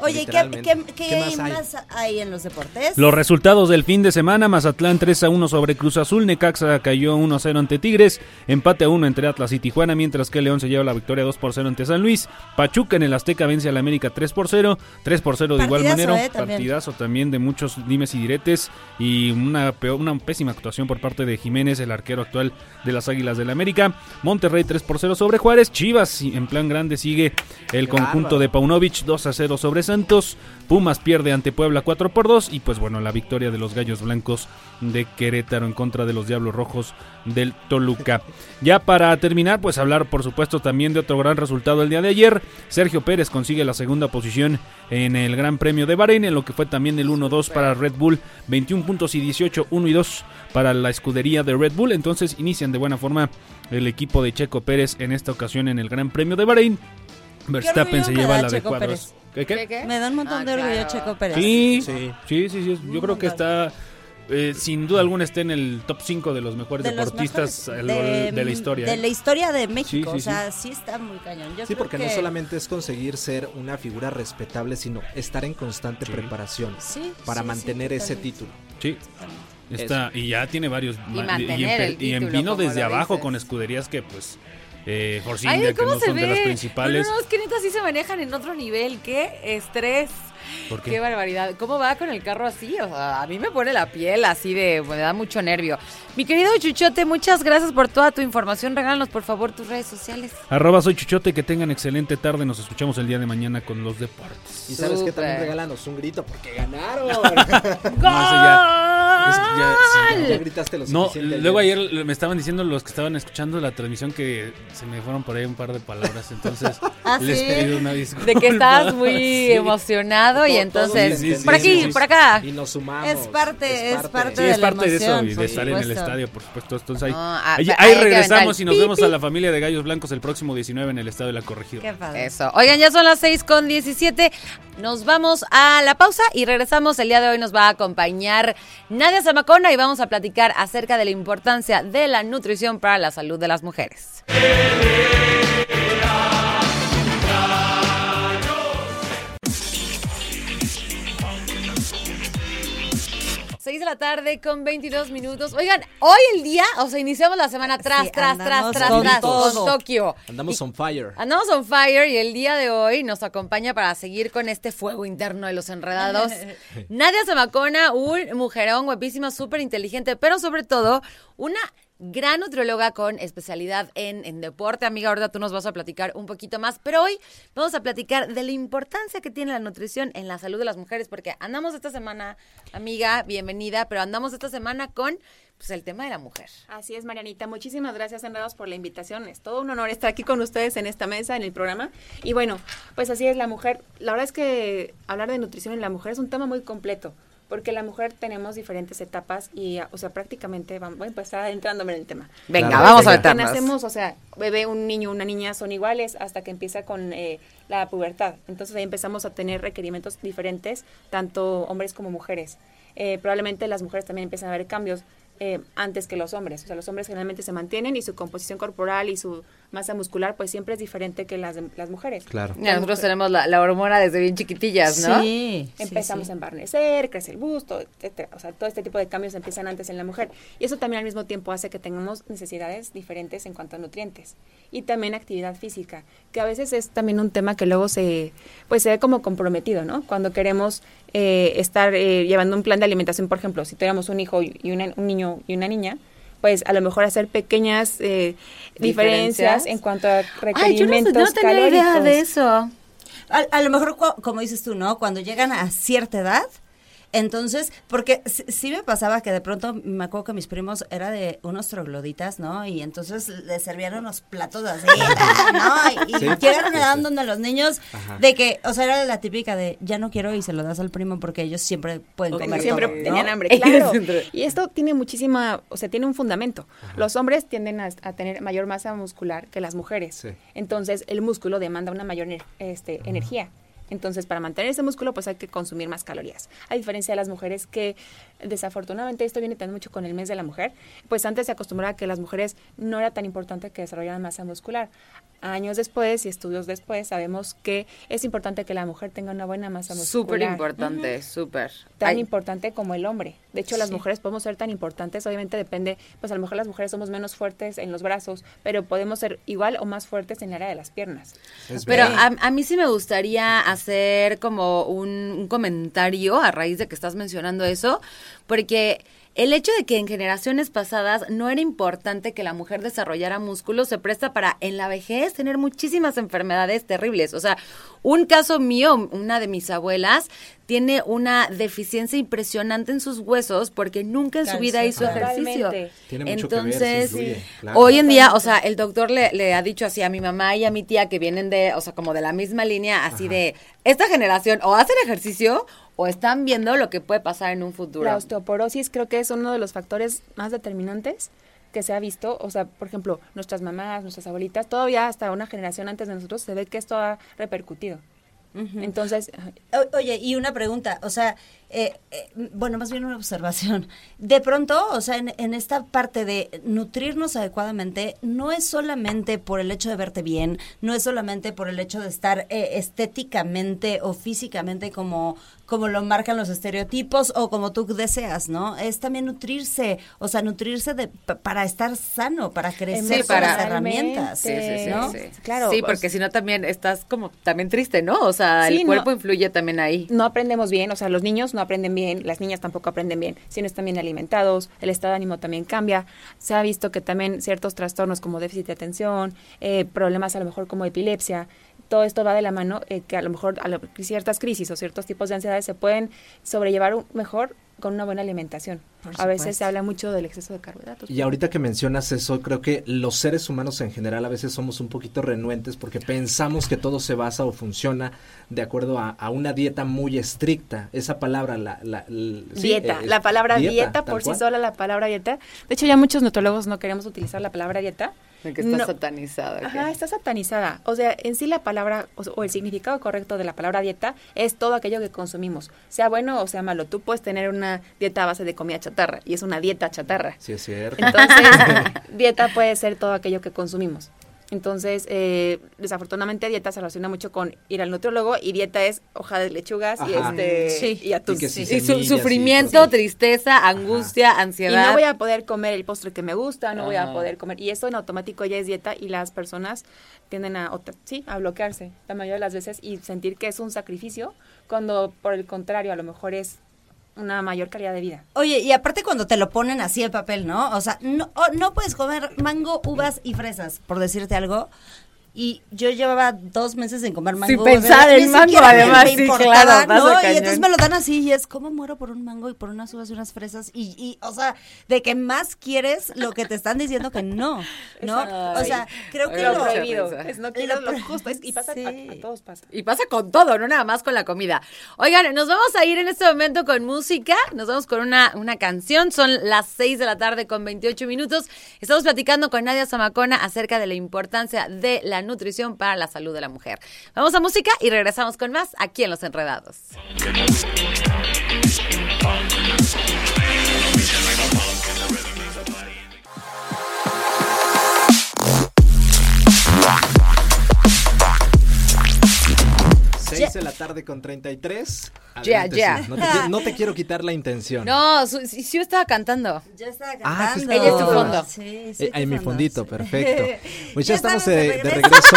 Oye, ¿qué, qué, qué, ¿qué más, hay? más hay en los deportes? Los resultados del fin de semana: Mazatlán tres a uno sobre Cruz Azul, Necaxa cayó uno a cero ante Tigres, empate a uno entre Atlas y Tijuana, mientras que León se lleva la victoria dos por cero ante San Luis, Pachuca en el Azteca vence a la América tres por cero, tres por cero de partidazo, igual manera, eh, también. partidazo también de muchos dimes y diretes, y una, peor, una pésima actuación por parte de Jiménez, el arquero actual de las Águilas del la América, Monterrey tres por cero sobre Juárez, Chivas en plan grande sigue el Qué conjunto bárbaro. de Paunovic dos a cero sobre Santos, Pumas pierde ante Puebla cuatro por dos y pues bueno, la victoria de los Gallos Blancos de Querétaro en contra de los Diablos Rojos del Toluca. Ya para terminar, pues hablar por supuesto también de otro gran resultado el día de ayer. Sergio Pérez consigue la segunda posición en el Gran Premio de Bahrein, en lo que fue también el uno dos para Red Bull, veintiún puntos y dieciocho, uno y dos para la escudería de Red Bull. Entonces inician de buena forma el equipo de Checo Pérez en esta ocasión en el Gran Premio de Bahrein. Verstappen se lleva la de cuadros. ¿Qué, qué? ¿Qué? Me da un montón ah, de orgullo claro. Checo Pérez. Sí, sí, sí, sí. sí. Yo un creo montón. que está, eh, sin duda alguna, está en el top cinco de los mejores de deportistas los mejores de, de la historia. De la historia de México, sí, sí, o sea, sí. sí está muy cañón. Yo sí, creo porque que... no solamente es conseguir ser una figura respetable, sino estar en constante sí. preparación sí, para sí, mantener sí, ese título. Sí. Está, y ya tiene varios. Y, ma- y, en, y en vino desde abajo dices. con escuderías que, pues... Eh, Force India, que no son ve? de las principales. Los quinientos sí se manejan en otro nivel. ¡Qué estrés! ¿Por qué? ¡Qué barbaridad! ¿Cómo va con el carro así? O sea, a mí me pone la piel así de... Me da mucho nervio. Mi querido Chuchote, muchas gracias por toda tu información. Regálanos, por favor, tus redes sociales. Arroba soy Chuchote. Que tengan excelente tarde. Nos escuchamos el día de mañana con los deportes. Y ¿sabes qué? También regálanos un grito porque ganaron. ¡Gol! No, es, ya, sí, ya gritaste lo suficiente. No, luego ayer. ayer me estaban diciendo los que estaban escuchando la transmisión que se me fueron por ahí un par de palabras, entonces ¿Ah, les sí? pido una disculpa. De que estabas muy sí. emocionado todo, y entonces, sí, sí, por aquí, sí, sí. por acá. Y nos sumamos. Es parte, es parte, es parte sí, de es parte la emoción. de eso, y de estar en el estadio, por supuesto. Entonces no, ahí, ahí regresamos y nos pi, vemos pi. a la familia de Gallos Blancos el próximo diecinueve en el Estadio de la Corregidora. Qué padre. Eso. Oigan, ya son las seis con diecisiete. Nos vamos a la pausa y regresamos. El día de hoy nos va a acompañar Nadia Zamacona y vamos a platicar acerca de la importancia de la nutrición para la salud de las mujeres. seis de la tarde con veintidós minutos. Oigan, hoy el día, o sea, iniciamos la semana tras, sí, tras, tras, tras, con tras, con Tokio. Andamos y, on fire. Andamos on fire y el día de hoy nos acompaña para seguir con este fuego interno de los enredados. Nadia Zamacona, un mujerón guapísima, súper inteligente, pero sobre todo una... gran nutrióloga con especialidad en, en deporte. Amiga, ahorita tú nos vas a platicar un poquito más, pero hoy vamos a platicar de la importancia que tiene la nutrición en la salud de las mujeres, porque andamos esta semana, amiga, bienvenida, pero andamos esta semana con... pues el tema de la mujer. Así es, Marianita. Muchísimas gracias, Enredados, por la invitación. Es todo un honor estar aquí con ustedes en esta mesa, en el programa. Y bueno, pues así es, la mujer. La verdad es que hablar de nutrición en la mujer es un tema muy completo, porque la mujer tenemos diferentes etapas y, o sea, prácticamente, vamos, bueno, pues está adentrándome en el tema. Venga, claro, vamos a meternos. Nacemos, o sea, bebé, un niño, una niña son iguales hasta que empieza con eh, la pubertad. Entonces ahí empezamos a tener requerimientos diferentes, tanto hombres como mujeres. Eh, probablemente las mujeres también empiezan a ver cambios. Eh, antes que los hombres, o sea, los hombres generalmente se mantienen y su composición corporal y su masa muscular pues siempre es diferente que las de, las mujeres. Claro. Ya, nosotros tenemos la, la hormona desde bien chiquitillas, ¿no? Sí. Empezamos sí, sí. a embarnecer, crece el busto, etcétera. O sea, todo este tipo de cambios empiezan antes en la mujer y eso también al mismo tiempo hace que tengamos necesidades diferentes en cuanto a nutrientes y también actividad física, que a veces es también un tema que luego se pues se ve como comprometido, ¿no? Cuando queremos eh, estar eh, llevando un plan de alimentación, por ejemplo, si tuviéramos un hijo y una, un niño y una niña, pues a lo mejor hacer pequeñas eh, diferencias, diferencias en cuanto a requerimientos calóricos. Ay, yo no, no tenía calóricos. idea de eso. A, a lo mejor, cu- como dices tú, ¿no? Cuando llegan a cierta edad, entonces, porque s- sí me pasaba que de pronto, me acuerdo que mis primos eran de unos trogloditas, ¿no? Y entonces les servían unos platos así, ¿no? Y, y ¿Sí? llegaron a edad donde los niños, Ajá. de que, o sea, era la típica de, ya no quiero y se lo das al primo porque ellos siempre pueden o comer siempre todo, tenían ¿no? hambre, claro. Y esto tiene muchísima, o sea, tiene un fundamento. Ajá. Los hombres tienden a, a tener mayor masa muscular que las mujeres. Sí. Entonces, el músculo demanda una mayor este, energía. Entonces, para mantener ese músculo, pues hay que consumir más calorías. A diferencia de las mujeres que, desafortunadamente, esto viene también mucho con el mes de la mujer, pues antes se acostumbraba a que las mujeres no era tan importante que desarrollaran masa muscular. Años después y estudios después sabemos que es importante que la mujer tenga una buena masa muscular. Súper importante, uh-huh. súper. Tan Ay. importante como el hombre. De hecho, las sí. mujeres podemos ser tan importantes, obviamente depende, pues a lo mejor las mujeres somos menos fuertes en los brazos, pero podemos ser igual o más fuertes en el área de las piernas. Es pero a, a mí sí me gustaría hacer como un, un comentario a raíz de que estás mencionando eso, porque... el hecho de que en generaciones pasadas no era importante que la mujer desarrollara músculos se presta para, en la vejez, tener muchísimas enfermedades terribles. O sea, un caso mío, una de mis abuelas, tiene una deficiencia impresionante en sus huesos porque nunca en Cáncer. su vida hizo ah, ejercicio. Realmente. Tiene mucho Entonces, que ver, se influye, claro. hoy en día, o sea, el doctor le, le ha dicho así a mi mamá y a mi tía que vienen de, o sea, como de la misma línea, así Ajá. de, esta generación o hacen ejercicio... o están viendo lo que puede pasar en un futuro. La osteoporosis creo que es uno de los factores más determinantes que se ha visto. O sea, por ejemplo, nuestras mamás, nuestras abuelitas, todavía hasta una generación antes de nosotros se ve que esto ha repercutido. Uh-huh. Entonces... O, oye, y una pregunta, o sea, eh, eh, bueno, más bien una observación. De pronto, o sea, en, en esta parte de nutrirnos adecuadamente, no es solamente por el hecho de verte bien, no es solamente por el hecho de estar eh, estéticamente o físicamente como... como lo marcan los estereotipos o como tú deseas, ¿no? Es también nutrirse, o sea, nutrirse de p- para estar sano, para crecer, sí, para las herramientas, sí, sí, sí, ¿no? Sí, sí. Claro, sí, porque pues, si no también estás como también triste, ¿no? O sea, sí, el cuerpo no, influye también ahí. No aprendemos bien, o sea, los niños no aprenden bien, las niñas tampoco aprenden bien, si no están bien alimentados, el estado de ánimo también cambia. Se ha visto que también ciertos trastornos como déficit de atención, eh, problemas a lo mejor como epilepsia, todo esto va de la mano, eh, que a lo mejor a lo, ciertas crisis o ciertos tipos de ansiedades se pueden sobrellevar un, mejor con una buena alimentación. A veces se habla mucho del exceso de carbohidratos. Y ahorita que mencionas eso, creo que los seres humanos en general a veces somos un poquito renuentes porque pensamos que todo se basa o funciona de acuerdo a, a una dieta muy estricta. Esa palabra, la... la, la dieta, sí, es, la palabra dieta, dieta por sí cual. sola, la palabra dieta. De hecho, ya muchos nutrólogos no queremos utilizar la palabra dieta. Porque está no. satanizada. ¿Qué? Ajá, está satanizada. O sea, en sí la palabra, o, o el significado correcto de la palabra dieta es todo aquello que consumimos, sea bueno o sea malo. Tú puedes tener una dieta a base de comida chatarra. Y es una dieta chatarra. Sí, es cierto. Entonces, dieta puede ser todo aquello que consumimos. Entonces, eh, desafortunadamente dieta se relaciona mucho con ir al nutriólogo y dieta es hoja de lechugas Ajá. y este sí. y atún. Y, sí. y su, sufrimiento, sí, tristeza, angustia, Ajá. ansiedad. Y no voy a poder comer el postre que me gusta, no Ajá. voy a poder comer. Y eso en automático ya es dieta y las personas tienden a, sí, a bloquearse la mayoría de las veces y sentir que es un sacrificio cuando por el contrario a lo mejor es una mayor calidad de vida. Oye, y aparte cuando te lo ponen así el papel, ¿no? O sea, no, no puedes comer mango, uvas y fresas, por decirte algo. Y yo llevaba dos meses sin comer mango. Sin pensar en mango, además, me sí, importaba, claro. ¿no? Y entonces me lo dan así y es, ¿cómo muero por un mango y por unas uvas y unas fresas? Y, y o sea, de que más quieres lo que te están diciendo que no, ¿no? Ay, o sea, creo que lo prohibido. Es no quiero lo, lo justo. Es, y pasa, sí. a, a todos pasa. Y pasa con todo, no nada más con la comida. Oigan, nos vamos a ir en este momento con música. Nos vamos con una, una canción. Son las seis de la tarde con veintiocho minutos. Estamos platicando con Nadia Zamacona acerca de la importancia de la nutrición para la salud de la mujer. Vamos a música y regresamos con más aquí en Los Enredados. seis de la tarde con treinta y tres. Ya, ya. Yeah, yeah. no, no te quiero quitar la intención. No, sí, si, si yo estaba cantando. Yo estaba cantando. Ah, ella es tu fondo. Sí, sí. Eh, en mi fondito, sí. Perfecto. Pues ya, ya estamos de, de regreso.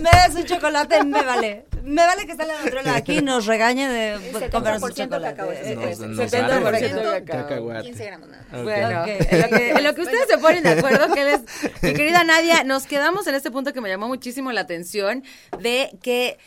Me das un chocolate, me vale. Me vale que está la nutrióloga aquí y nos regañe de comprar un chocolate. setenta por ciento cacahuate. quince gramos nada. Okay. Bueno, okay. En, lo que, en lo que ustedes se ponen de acuerdo, que les, mi querida Nadia, nos quedamos en este punto que me llamó muchísimo la atención, de que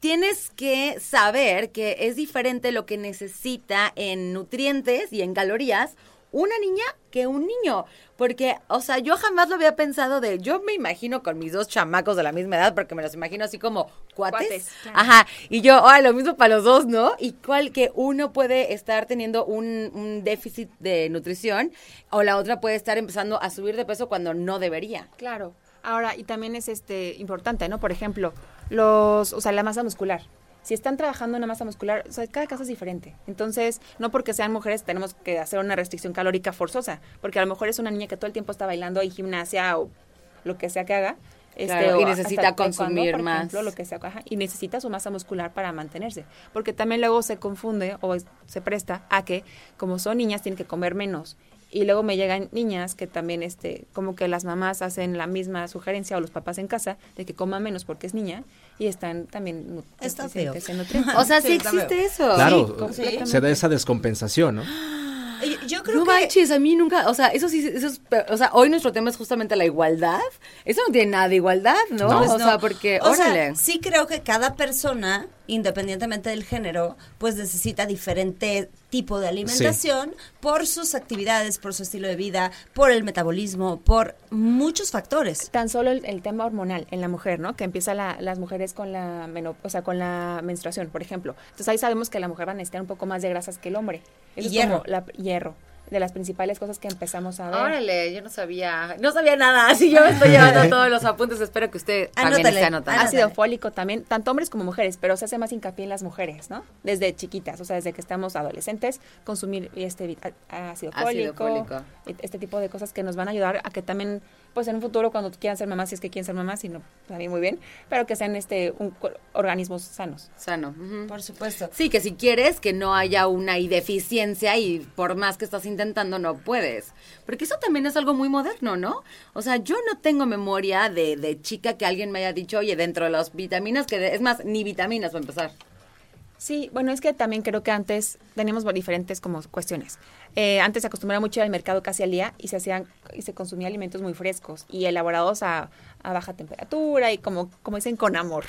tienes que saber que es diferente lo que necesita en nutrientes y en calorías una niña que un niño, porque, o sea, yo jamás lo había pensado de, yo me imagino con mis dos chamacos de la misma edad, porque me los imagino así como cuates, cuates claro. ajá, y yo, oh, lo mismo para los dos, ¿no? Y cual que uno puede estar teniendo un, un déficit de nutrición, o la otra puede estar empezando a subir de peso cuando no debería. Claro, Ahora, y también es este importante, ¿no? Por ejemplo, los, o sea, la masa muscular. Si están trabajando una masa muscular, o sea, cada caso es diferente. Entonces, no porque sean mujeres tenemos que hacer una restricción calórica forzosa, porque a lo mejor es una niña que todo el tiempo está bailando y gimnasia o lo que sea que haga. Claro, este, y necesita consumir cuando, por más. Ejemplo, lo que sea, ajá, y necesita su masa muscular para mantenerse. Porque también luego se confunde o es, se presta a que, como son niñas, tienen que comer menos. Y luego me llegan niñas que también, este, como que las mamás hacen la misma sugerencia o los papás en casa de que coma menos porque es niña y están también... Está feo. O sea, sí, sí existe eso. Claro, sí, se da esa descompensación, ¿no? Yo creo no que... No manches, a mí nunca, o sea, eso sí, eso es, o sea, hoy nuestro tema es justamente la igualdad. Eso no tiene nada de igualdad, ¿no? no. Pues o no. sea, porque, o órale. Sea, sí creo que cada persona, independientemente del género, pues necesita diferente tipo de alimentación, sí, por sus actividades, por su estilo de vida, por el metabolismo, por muchos factores. Tan solo el, el tema hormonal en la mujer, ¿no? Que empieza la, las mujeres con la menop- o sea, con la menstruación, por ejemplo. Entonces ahí sabemos que la mujer va a necesitar un poco más de grasas que el hombre. Eso y es hierro. Como la, hierro. De las principales cosas que empezamos a ver. Órale, yo no sabía, no sabía nada, así yo estoy llevando todos los apuntes, espero que usted anótale, también esté anotando. Ácido fólico también, tanto hombres como mujeres, pero se hace más hincapié en las mujeres, ¿no? Desde chiquitas, o sea, desde que estamos adolescentes, consumir este ácido fólico, fólico, este tipo de cosas que nos van a ayudar a que también, pues en un futuro cuando quieran ser mamás, si es que quieren ser mamás, si no, también muy bien, pero que sean este un, organismos sanos. Sano. Uh-huh. Por supuesto. Sí, que si quieres que no haya una y deficiencia y por más que estás intentando no puedes, porque eso también es algo muy moderno, ¿no? O sea, yo no tengo memoria de, de chica que alguien me haya dicho, oye, dentro de las vitaminas, que es más, ni vitaminas para empezar. Sí, bueno, es que también creo que antes teníamos diferentes como cuestiones. Eh, antes se acostumbraba mucho al mercado casi al día y se hacían y se consumía alimentos muy frescos y elaborados a, a baja temperatura y como como dicen con amor,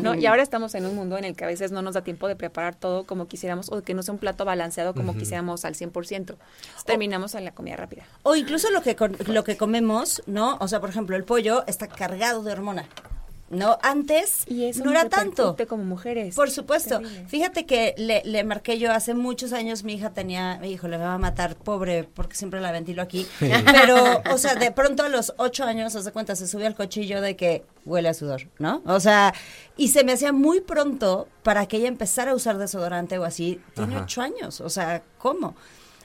¿no? Y ahora estamos en un mundo en el que a veces no nos da tiempo de preparar todo como quisiéramos o que no sea un plato balanceado como uh-huh. quisiéramos al cien por ciento. Terminamos o, en la comida rápida. O incluso lo que lo que comemos, ¿no? O sea, por ejemplo, el pollo está cargado de hormona. No, antes y eso no era tanto como mujeres. Por supuesto. Terrible. Fíjate que le, le marqué yo hace muchos años, mi hija tenía, mi hijo le va a matar, pobre, porque siempre la ventilo aquí. Pero, o sea, de pronto a los ocho años, haz de cuenta, se subió al cochillo de que huele a sudor, ¿no? O sea, y se me hacía muy pronto para que ella empezara a usar desodorante o así. Tiene Ajá. ocho años, o sea, ¿cómo?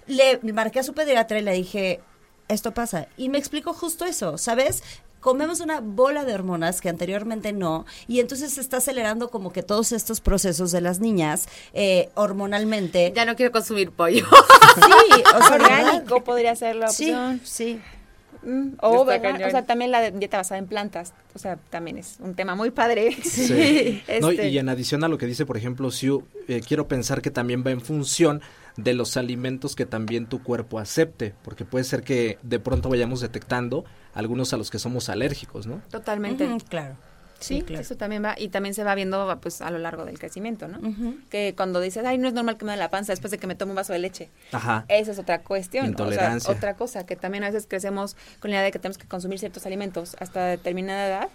Le marqué a su pediatra y le dije, esto pasa. Y me explicó justo eso, ¿sabes? Comemos una bola de hormonas que anteriormente no, y entonces se está acelerando como que todos estos procesos de las niñas eh, hormonalmente. Ya no quiero consumir pollo. Sí, o sea, orgánico podría ser la opción. Sí, sí. Mm, o, o sea, también la dieta basada en plantas, o sea, también es un tema muy padre. Sí. Este. No, y en adición a lo que dice, por ejemplo, Siu, eh, quiero pensar que también va en función de los alimentos que también tu cuerpo acepte, porque puede ser que de pronto vayamos detectando algunos a los que somos alérgicos, ¿no? Totalmente. Uh-huh, claro. Sí, sí, claro. Eso también va, y también se va viendo pues a lo largo del crecimiento, ¿no? Uh-huh. Que cuando dices, ay, no es normal que me dé la panza después de que me tomo un vaso de leche. Ajá. Esa es otra cuestión. Intolerancia. O sea, otra cosa, que también a veces crecemos con la idea de que tenemos que consumir ciertos alimentos hasta determinada edad,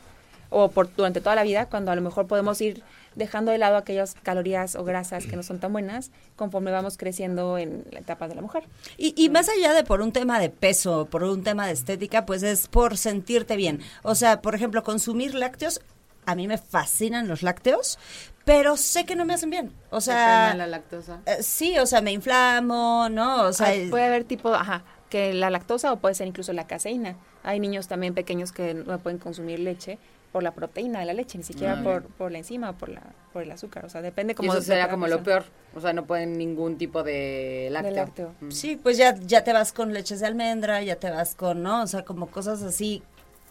o por durante toda la vida, cuando a lo mejor podemos ir dejando de lado aquellas calorías o grasas que no son tan buenas conforme vamos creciendo en la etapa de la mujer. Y, y más allá de por un tema de peso, por un tema de estética, pues es por sentirte bien. O sea, por ejemplo, consumir lácteos, a mí me fascinan los lácteos, pero sé que no me hacen bien. O sea, ¿la lactosa? Eh, sí, o sea, me inflamo, ¿no? O sea, ah, puede haber tipo, ajá, que la lactosa o puede ser incluso la caseína. Hay niños también pequeños que no pueden consumir leche por la proteína de la leche, ni siquiera ah, por, por la enzima, por la por el azúcar, o sea, depende como... Y eso será como lo peor, o sea, no pueden ningún tipo de lácteo. De lácteo. Mm. Sí, pues ya, ya te vas con leches de almendra, ya te vas con, ¿no? O sea, como cosas así,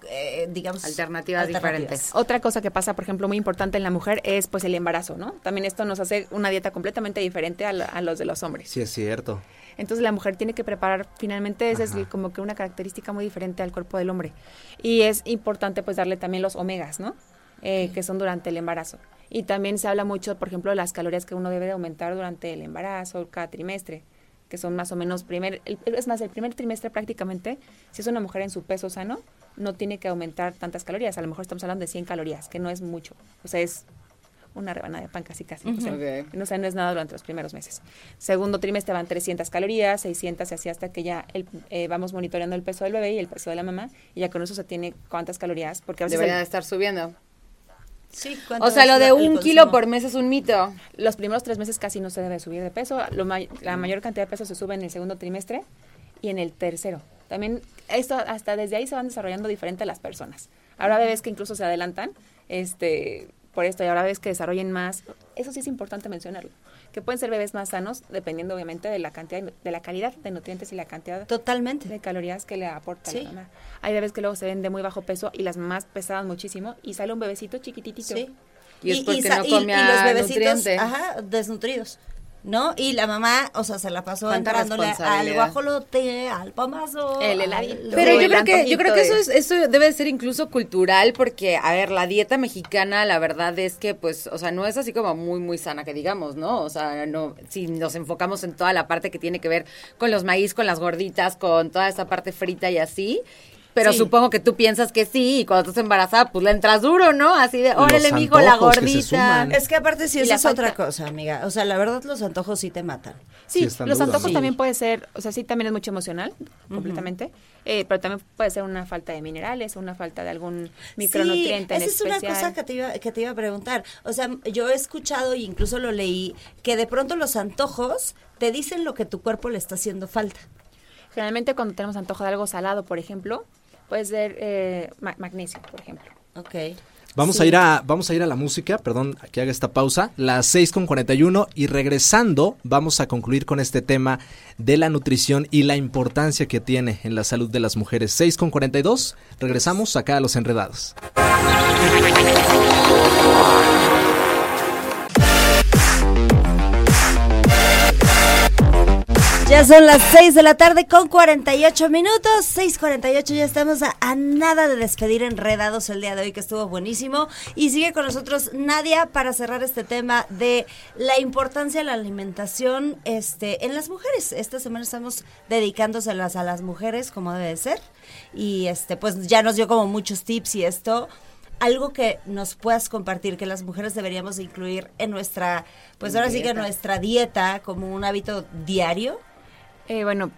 eh, digamos... Alternativas, alternativas diferentes. Otra cosa que pasa, por ejemplo, muy importante en la mujer es, pues, el embarazo, ¿no? También esto nos hace una dieta completamente diferente a, la, a los de los hombres. Sí, es cierto. Entonces la mujer tiene que preparar, finalmente esa Ajá. es como que una característica muy diferente al cuerpo del hombre. Y es importante pues darle también los omegas, ¿no? Eh, sí. Que son durante el embarazo. Y también se habla mucho, por ejemplo, de las calorías que uno debe de aumentar durante el embarazo, cada trimestre, que son más o menos primer, el, es más, el primer trimestre prácticamente, si es una mujer en su peso sano, no tiene que aumentar tantas calorías. A lo mejor estamos hablando de cien calorías, que no es mucho. O sea, es una rebanada de pan casi casi. Uh-huh. O sea, okay. no, o sea, no es nada durante los primeros meses. Segundo trimestre van trescientas calorías, seiscientas, así hasta que ya el, eh, vamos monitoreando el peso del bebé y el peso de la mamá, y ya con eso se tiene cuántas calorías. Porque a veces deberían el, estar subiendo. Sí, o sea, lo de un kilo por mes es un mito. Los primeros tres meses casi no se debe subir de peso. Lo may, la mayor cantidad de peso se sube en el segundo trimestre y en el tercero. También esto hasta desde ahí se van desarrollando diferente a las personas. Habrá bebés que incluso se adelantan este, por esto, y habrá bebés que desarrollen más. Eso sí es importante mencionarlo. Que pueden ser bebés más sanos, dependiendo obviamente de la cantidad, de la calidad de nutrientes y la cantidad totalmente de calorías que le aporta sí. la mamá. Hay bebés que luego se ven de muy bajo peso y las mamás pesaban muchísimo y sale un bebecito chiquititito. Sí. Y es porque y, y, no comía y, y los bebecitos, nutrientes. Ajá, desnutridos. ¿No? Y la mamá, o sea, se la pasó entrándole al guajolote, al pomazo. El heladito. Pero yo creo que yo creo que eso es, eso debe ser incluso cultural, porque, a ver, la dieta mexicana, la verdad es que, pues, o sea, no es así como muy, muy sana que digamos, ¿no? O sea, no, si nos enfocamos en toda la parte que tiene que ver con los maíz, con las gorditas, con toda esta parte frita y así. Pero sí. supongo que tú piensas que sí, y cuando estás embarazada, pues le entras duro, ¿no? Así de, órale, mijo, la gordita. Es que aparte sí, eso es otra cosa, amiga. O sea, la verdad, los antojos sí te matan. Sí, sí los antojos sí. también puede ser, o sea, sí también es mucho emocional, uh-huh. completamente, eh, pero también puede ser una falta de minerales, una falta de algún micronutriente sí, en especial. Esa es una cosa que te, iba, que te iba a preguntar. O sea, yo he escuchado, e incluso lo leí, que de pronto los antojos te dicen lo que tu cuerpo le está haciendo falta. Generalmente cuando tenemos antojo de algo salado, por ejemplo, puede ser eh, ma- magnesio, por ejemplo. Okay. Vamos, sí. a ir a, vamos a ir a la música, perdón que haga esta pausa, las seis con cuarenta y uno, y regresando vamos a concluir con este tema de la nutrición y la importancia que tiene en la salud de las mujeres. seis con cuarenta y dos, regresamos acá a Los Enredados. Ya son las seis de la tarde con cuarenta y ocho minutos, seis cuarenta y ocho, ya estamos a, a nada de despedir Enredados el día de hoy, que estuvo buenísimo, y sigue con nosotros Nadia para cerrar este tema de la importancia de la alimentación este, en las mujeres. Esta semana estamos dedicándoselas a las mujeres como debe de ser, y este pues ya nos dio como muchos tips y esto. Algo que nos puedas compartir que las mujeres deberíamos incluir en nuestra, pues ahora sí que en nuestra dieta como un hábito diario. Eh, bueno,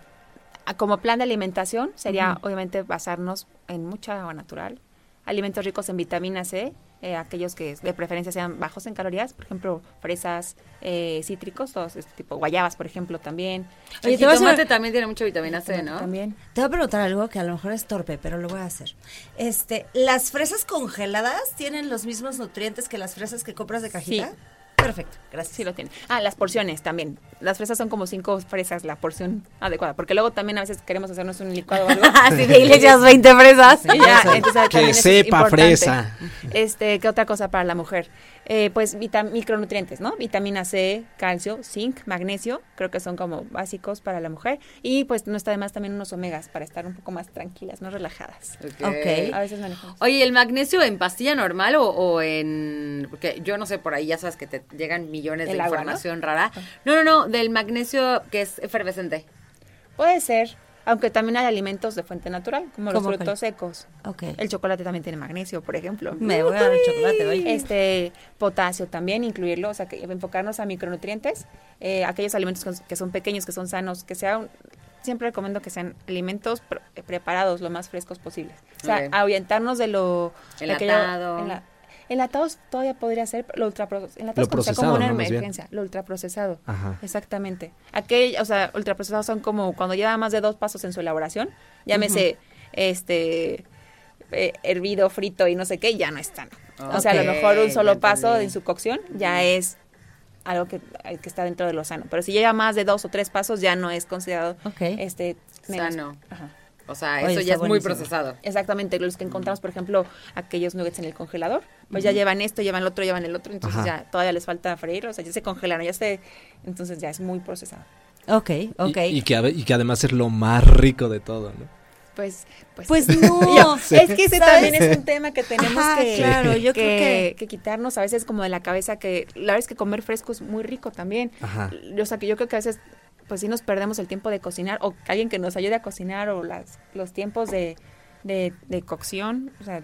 como plan de alimentación sería uh-huh. obviamente basarnos en mucha agua natural, alimentos ricos en vitamina C, eh, aquellos que de preferencia sean bajos en calorías, por ejemplo, fresas, eh, cítricos, todos este tipo, guayabas, por ejemplo, también. Oye, el jitomate también tiene mucha vitamina C, ¿no? También. Te voy a preguntar algo que a lo mejor es torpe, pero lo voy a hacer. Este, ¿las fresas congeladas tienen los mismos nutrientes que las fresas que compras de cajita? Sí. Perfecto, gracias. Sí lo tiene. Ah, las porciones también. Las fresas son como cinco fresas, la porción adecuada, porque luego también a veces queremos hacernos un licuado o algo. Así que le echas veinte fresas. Sí, ya, entonces, que sepa es fresa. Este, ¿qué otra cosa para la mujer? Eh, pues vitam- micronutrientes, ¿no? Vitamina C, calcio, zinc, magnesio, creo que son como básicos para la mujer. Y pues no está de más también unos omegas para estar un poco más tranquilas, no relajadas. Ok. okay. A veces manejamos. Oye, ¿el magnesio en pastilla normal o, o en...? Porque yo no sé, por ahí ya sabes que te llegan millones el de agua, información ¿no? rara. No, no, no, del magnesio que es efervescente. Puede ser. Aunque también hay alimentos de fuente natural, como los frutos cuál? secos. Okay. El chocolate también tiene magnesio, por ejemplo. Me voy a dar el chocolate hoy. Este, potasio también, incluirlo, o sea, que enfocarnos a micronutrientes, eh, aquellos alimentos que, que son pequeños, que son sanos, que sean, siempre recomiendo que sean alimentos pre- preparados lo más frescos posibles. O sea, okay. ahuyentarnos de lo... Enlatado. Enla, enlatados todavía podría ser, lo ultraprocesado, enlatados lo sea como una ¿no? emergencia, lo ultraprocesado, Ajá. exactamente. Aquel, o sea, ultraprocesados son como cuando lleva más de dos pasos en su elaboración, llámese, uh-huh. este, eh, hervido, frito y no sé qué, ya no están. Okay, o sea, a lo mejor un solo paso en su cocción ya es algo que, que está dentro de lo sano, pero si llega más de dos o tres pasos ya no es considerado okay. este menos, sano. Ajá. O sea, Oye, eso ya es buenísimo. Muy procesado. Exactamente, los que encontramos, por ejemplo, aquellos nuggets en el congelador, pues uh-huh. ya llevan esto, llevan el otro, llevan el otro, entonces Ajá. ya todavía les falta freír, o sea, ya se congelaron, ya se, entonces ya es muy procesado. Ok, ok. Y, y, que, y que además es lo más rico de todo, ¿no? Pues, pues, pues no, es que ese ¿sabes? También es un tema que tenemos Ajá, que, claro, yo que, creo que, que quitarnos a veces como de la cabeza, que la verdad es que comer fresco es muy rico también. Ajá. O sea, que yo creo que a veces... pues sí nos perdemos el tiempo de cocinar, o alguien que nos ayude a cocinar, o las los tiempos de, de, de cocción, o sea...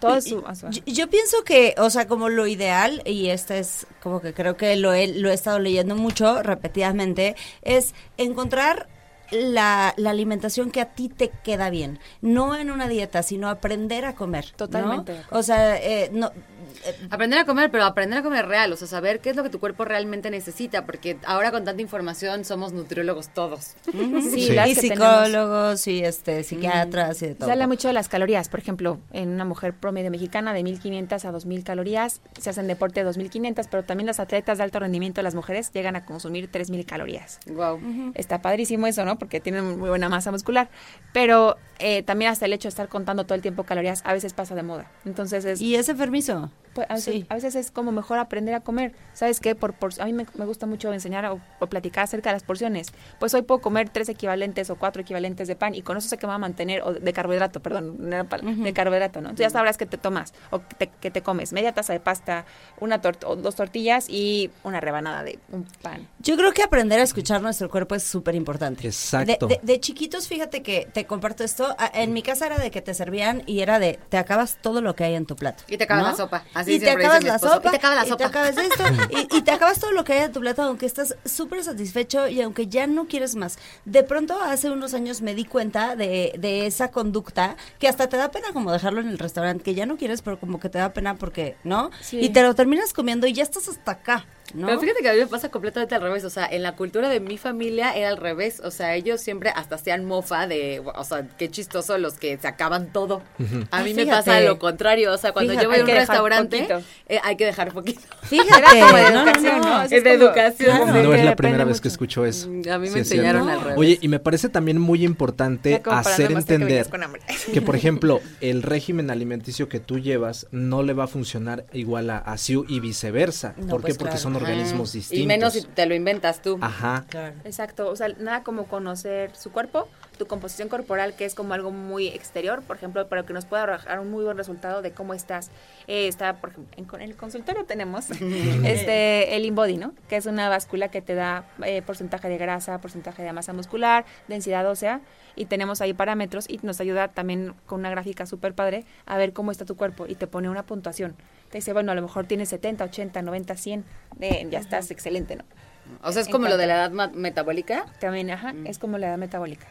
Todo a su, a su... Yo, yo pienso que, o sea, como lo ideal, y este es como que creo que lo he, lo he estado leyendo mucho repetidamente, es encontrar la, la alimentación que a ti te queda bien. No en una dieta, sino aprender a comer. Totalmente. ¿No? O sea, eh, no... Aprender a comer, pero aprender a comer real, o sea, saber qué es lo que tu cuerpo realmente necesita, porque ahora con tanta información somos nutriólogos todos. Sí, sí. Las y que psicólogos tenemos. Y este, psiquiatras mm. y de todo. Se habla mucho de las calorías, por ejemplo, en una mujer promedio mexicana de mil quinientas a dos mil calorías, se hacen deporte de dos mil quinientas, pero también las atletas de alto rendimiento, las mujeres, llegan a consumir tres mil calorías. Wow. Uh-huh. Está padrísimo eso, ¿no? Porque tienen muy buena masa muscular, pero eh, también hasta el hecho de estar contando todo el tiempo calorías a veces pasa de moda. Entonces es... ¿Y ese permiso? Pues a veces, sí. a veces es como mejor aprender a comer. ¿Sabes qué? Por, por, a mí me, me gusta mucho enseñar o, o platicar acerca de las porciones. Pues hoy puedo comer tres equivalentes o cuatro equivalentes de pan y con eso sé que me va a mantener, o de carbohidrato, perdón, uh-huh. de carbohidrato, ¿no? Entonces ya sabrás que te tomas o que te, que te comes media taza de pasta, una tor- o dos tortillas y una rebanada de un pan. Yo creo que aprender a escuchar nuestro cuerpo es súper importante. Exacto. De, de, de chiquitos, fíjate que te comparto esto. En mi casa era de que te servían y era de te acabas todo lo que hay en tu plato. Y te acabas ¿no? la sopa. Así y, te acabas la sopa, y te acabas la sopa, y te acabas esto, y, y te acabas todo lo que hay en tu plato, aunque estás súper satisfecho y aunque ya no quieres más. De pronto, hace unos años me di cuenta de, de esa conducta, que hasta te da pena como dejarlo en el restaurante, que ya no quieres, pero como que te da pena porque, ¿no? Sí. Y te lo terminas comiendo y ya estás hasta acá. ¿No? Pero fíjate que a mí me pasa completamente al revés, o sea, en la cultura de mi familia era al revés, o sea, ellos siempre hasta hacían mofa de, o sea, qué chistoso los que se acaban todo. Uh-huh. A mí Ay, me pasa lo contrario, o sea, cuando fíjate, yo voy a un restaurante eh, hay que dejar poquito. Fíjate, como no, educación, no, no, no, es, es de como, educación. Claro, no, no es la primera vez mucho. que escucho eso. A mí me sí, enseñaron no. al revés. Oye, y me parece también muy importante hacer entender que, que, por ejemplo, el régimen alimenticio que tú llevas no le va a funcionar igual a, a Siu y viceversa. No, ¿Por pues qué? Porque claro. son organismos ah, distintos. Y menos si te lo inventas tú. Ajá. Claro. Exacto, o sea, nada como conocer su cuerpo, tu composición corporal, que es como algo muy exterior, por ejemplo, pero que nos pueda arrojar un muy buen resultado de cómo estás. Eh, está, por ejemplo, en, en el consultorio tenemos este el InBody, ¿no? Que es una báscula que te da eh, porcentaje de grasa, porcentaje de masa muscular, densidad ósea, y tenemos ahí parámetros y nos ayuda también con una gráfica súper padre a ver cómo está tu cuerpo y te pone una puntuación. Te dice, bueno, a lo mejor tienes setenta, ochenta, noventa, cien, eh, ya estás ajá. excelente, ¿no? O sea, es como lo de la edad ma- metabólica. También, ajá, mm. es como la edad metabólica.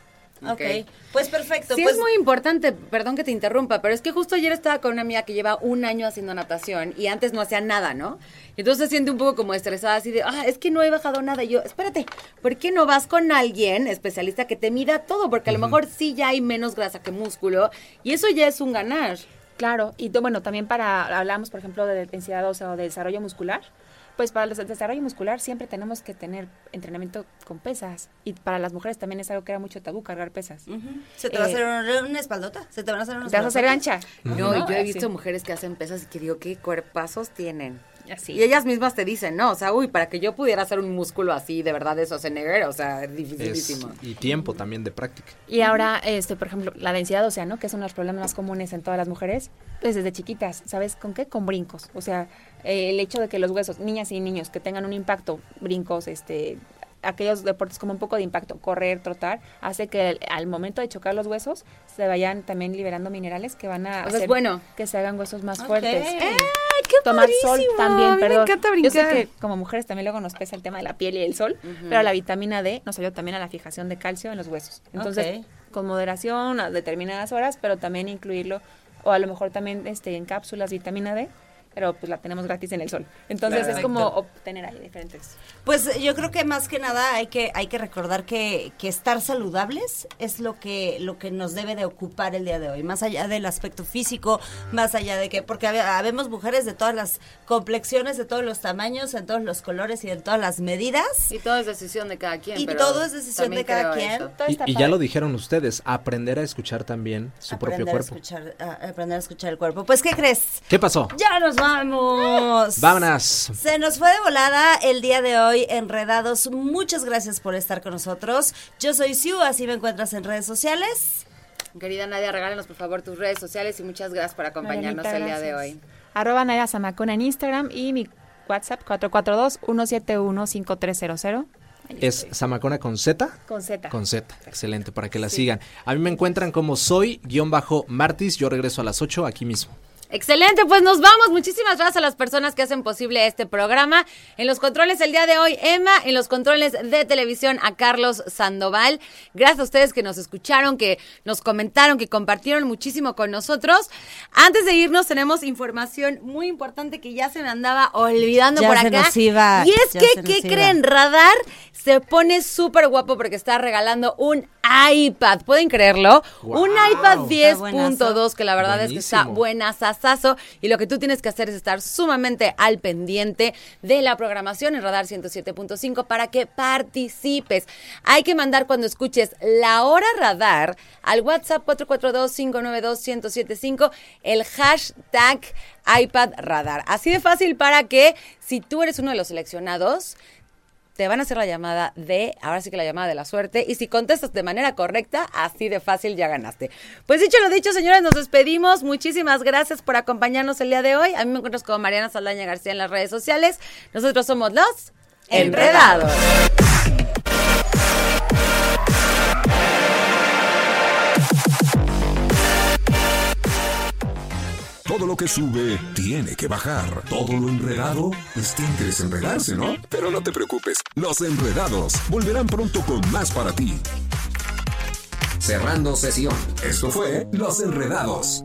Okay. ok, pues perfecto. Sí, pues es muy importante, perdón que te interrumpa, pero es que justo ayer estaba con una amiga que lleva un año haciendo natación y antes no hacía nada, ¿no? Y entonces se siente un poco como estresada, así de, ah, es que no he bajado nada. Y yo, espérate, ¿por qué no vas con alguien especialista que te mida todo? Porque a uh-huh. lo mejor sí ya hay menos grasa que músculo y eso ya es un ganar. Claro, y t- bueno, también para, hablamos por ejemplo de densidad ósea o de desarrollo muscular. Pues para el desarrollo muscular siempre tenemos que tener entrenamiento con pesas. Y para las mujeres también es algo que era mucho tabú, cargar pesas. Uh-huh. ¿Se te eh, va a hacer una, una espaldota? ¿Se te van a hacer unos ¿Te vas a hacer ancha? No, no, yo he visto sí. mujeres que hacen pesas y que digo, ¿qué cuerpazos tienen? Así. Y ellas mismas te dicen, no, o sea, uy, para que yo pudiera hacer un músculo así, de verdad, de Schwarzenegger, o sea, es dificilísimo. Es, y tiempo también de práctica. Y ahora, este, por ejemplo, la densidad ósea, ¿no? Que es uno de los problemas más comunes en todas las mujeres, pues desde chiquitas, ¿sabes con qué? Con brincos, o sea, eh, el hecho de que los huesos, niñas y niños, que tengan un impacto, brincos, este... aquellos deportes como un poco de impacto, correr, trotar, hace que el, al momento de chocar los huesos se vayan también liberando minerales que van a o hacer bueno. que se hagan huesos más okay. fuertes. Eh, qué Tomar padrísimo. Sol también, a mí perdón. Me encanta brincar. Yo sé que como mujeres también luego nos pesa el tema de la piel y el sol, uh-huh. pero la vitamina D nos ayuda también a la fijación de calcio en los huesos. Entonces, okay. con moderación a determinadas horas, pero también incluirlo o a lo mejor también este en cápsulas vitamina D. Pero pues la tenemos gratis en el sol. Entonces Perfecto. Es como obtener ahí diferentes. Pues yo creo que más que nada hay que hay que recordar que, que estar saludables es lo que lo que nos debe de ocupar el día de hoy, más allá del aspecto físico, más allá de que porque hab, habemos mujeres de todas las complexiones, de todos los tamaños, en todos los colores y en todas las medidas. Y todo es decisión de cada quien. Y pero todo es decisión de cada quien. Y, y ya lo dijeron ustedes, aprender a escuchar también su aprender propio cuerpo. A escuchar, a, aprender a escuchar el cuerpo. Pues ¿qué crees? ¿Qué pasó? Ya nos ¡Vamos! ¡Vámonos! Se nos fue de volada el día de hoy, Enredados. Muchas gracias por estar con nosotros. Yo soy Siu, así me encuentras en redes sociales. Querida Nadia, regálanos por favor tus redes sociales y muchas gracias por acompañarnos Marianita, el gracias. Día de hoy. Arroba Nadia Zamacona en Instagram y mi WhatsApp cuatro cuatro dos, uno siete uno, cinco tres cero cero. Es Zamacona con Z. Con Z. Con Z, excelente, para que la sí. sigan. A mí me encuentran como soy guión bajo Martis. Yo regreso a las ocho aquí mismo. Excelente, pues nos vamos. Muchísimas gracias a las personas que hacen posible este programa. En los controles el día de hoy, Emma. En los controles de televisión, a Carlos Sandoval. Gracias a ustedes que nos escucharon, que nos comentaron, que compartieron muchísimo con nosotros. Antes de irnos, tenemos información muy importante que ya se me andaba olvidando ya por acá. Nos iba, y es que, ¿qué creen? Radar se pone súper guapo porque está regalando un iPad. ¿Pueden creerlo? Wow, un iPad diez punto dos, que la verdad buenísimo. Es que está buenazo. Y lo que tú tienes que hacer es estar sumamente al pendiente de la programación en Radar ciento siete punto cinco para que participes. Hay que mandar cuando escuches la hora Radar al WhatsApp cuatro cuatro dos, cinco nueve dos, uno cero siete cinco el hashtag iPad Radar. Así de fácil, para que si tú eres uno de los seleccionados, te van a hacer la llamada de, ahora sí que la llamada de la suerte, y si contestas de manera correcta, así de fácil ya ganaste. Pues dicho lo dicho, señores, nos despedimos. Muchísimas gracias por acompañarnos el día de hoy. A mí me encuentras como Mariana Saldaña García en las redes sociales. Nosotros somos los Enredados. Todo lo que sube tiene que bajar. Todo lo enredado, pues tiene que desenredarse, ¿no? Pero no te preocupes, los Enredados volverán pronto con más para ti. Cerrando sesión. Esto fue Los Enredados.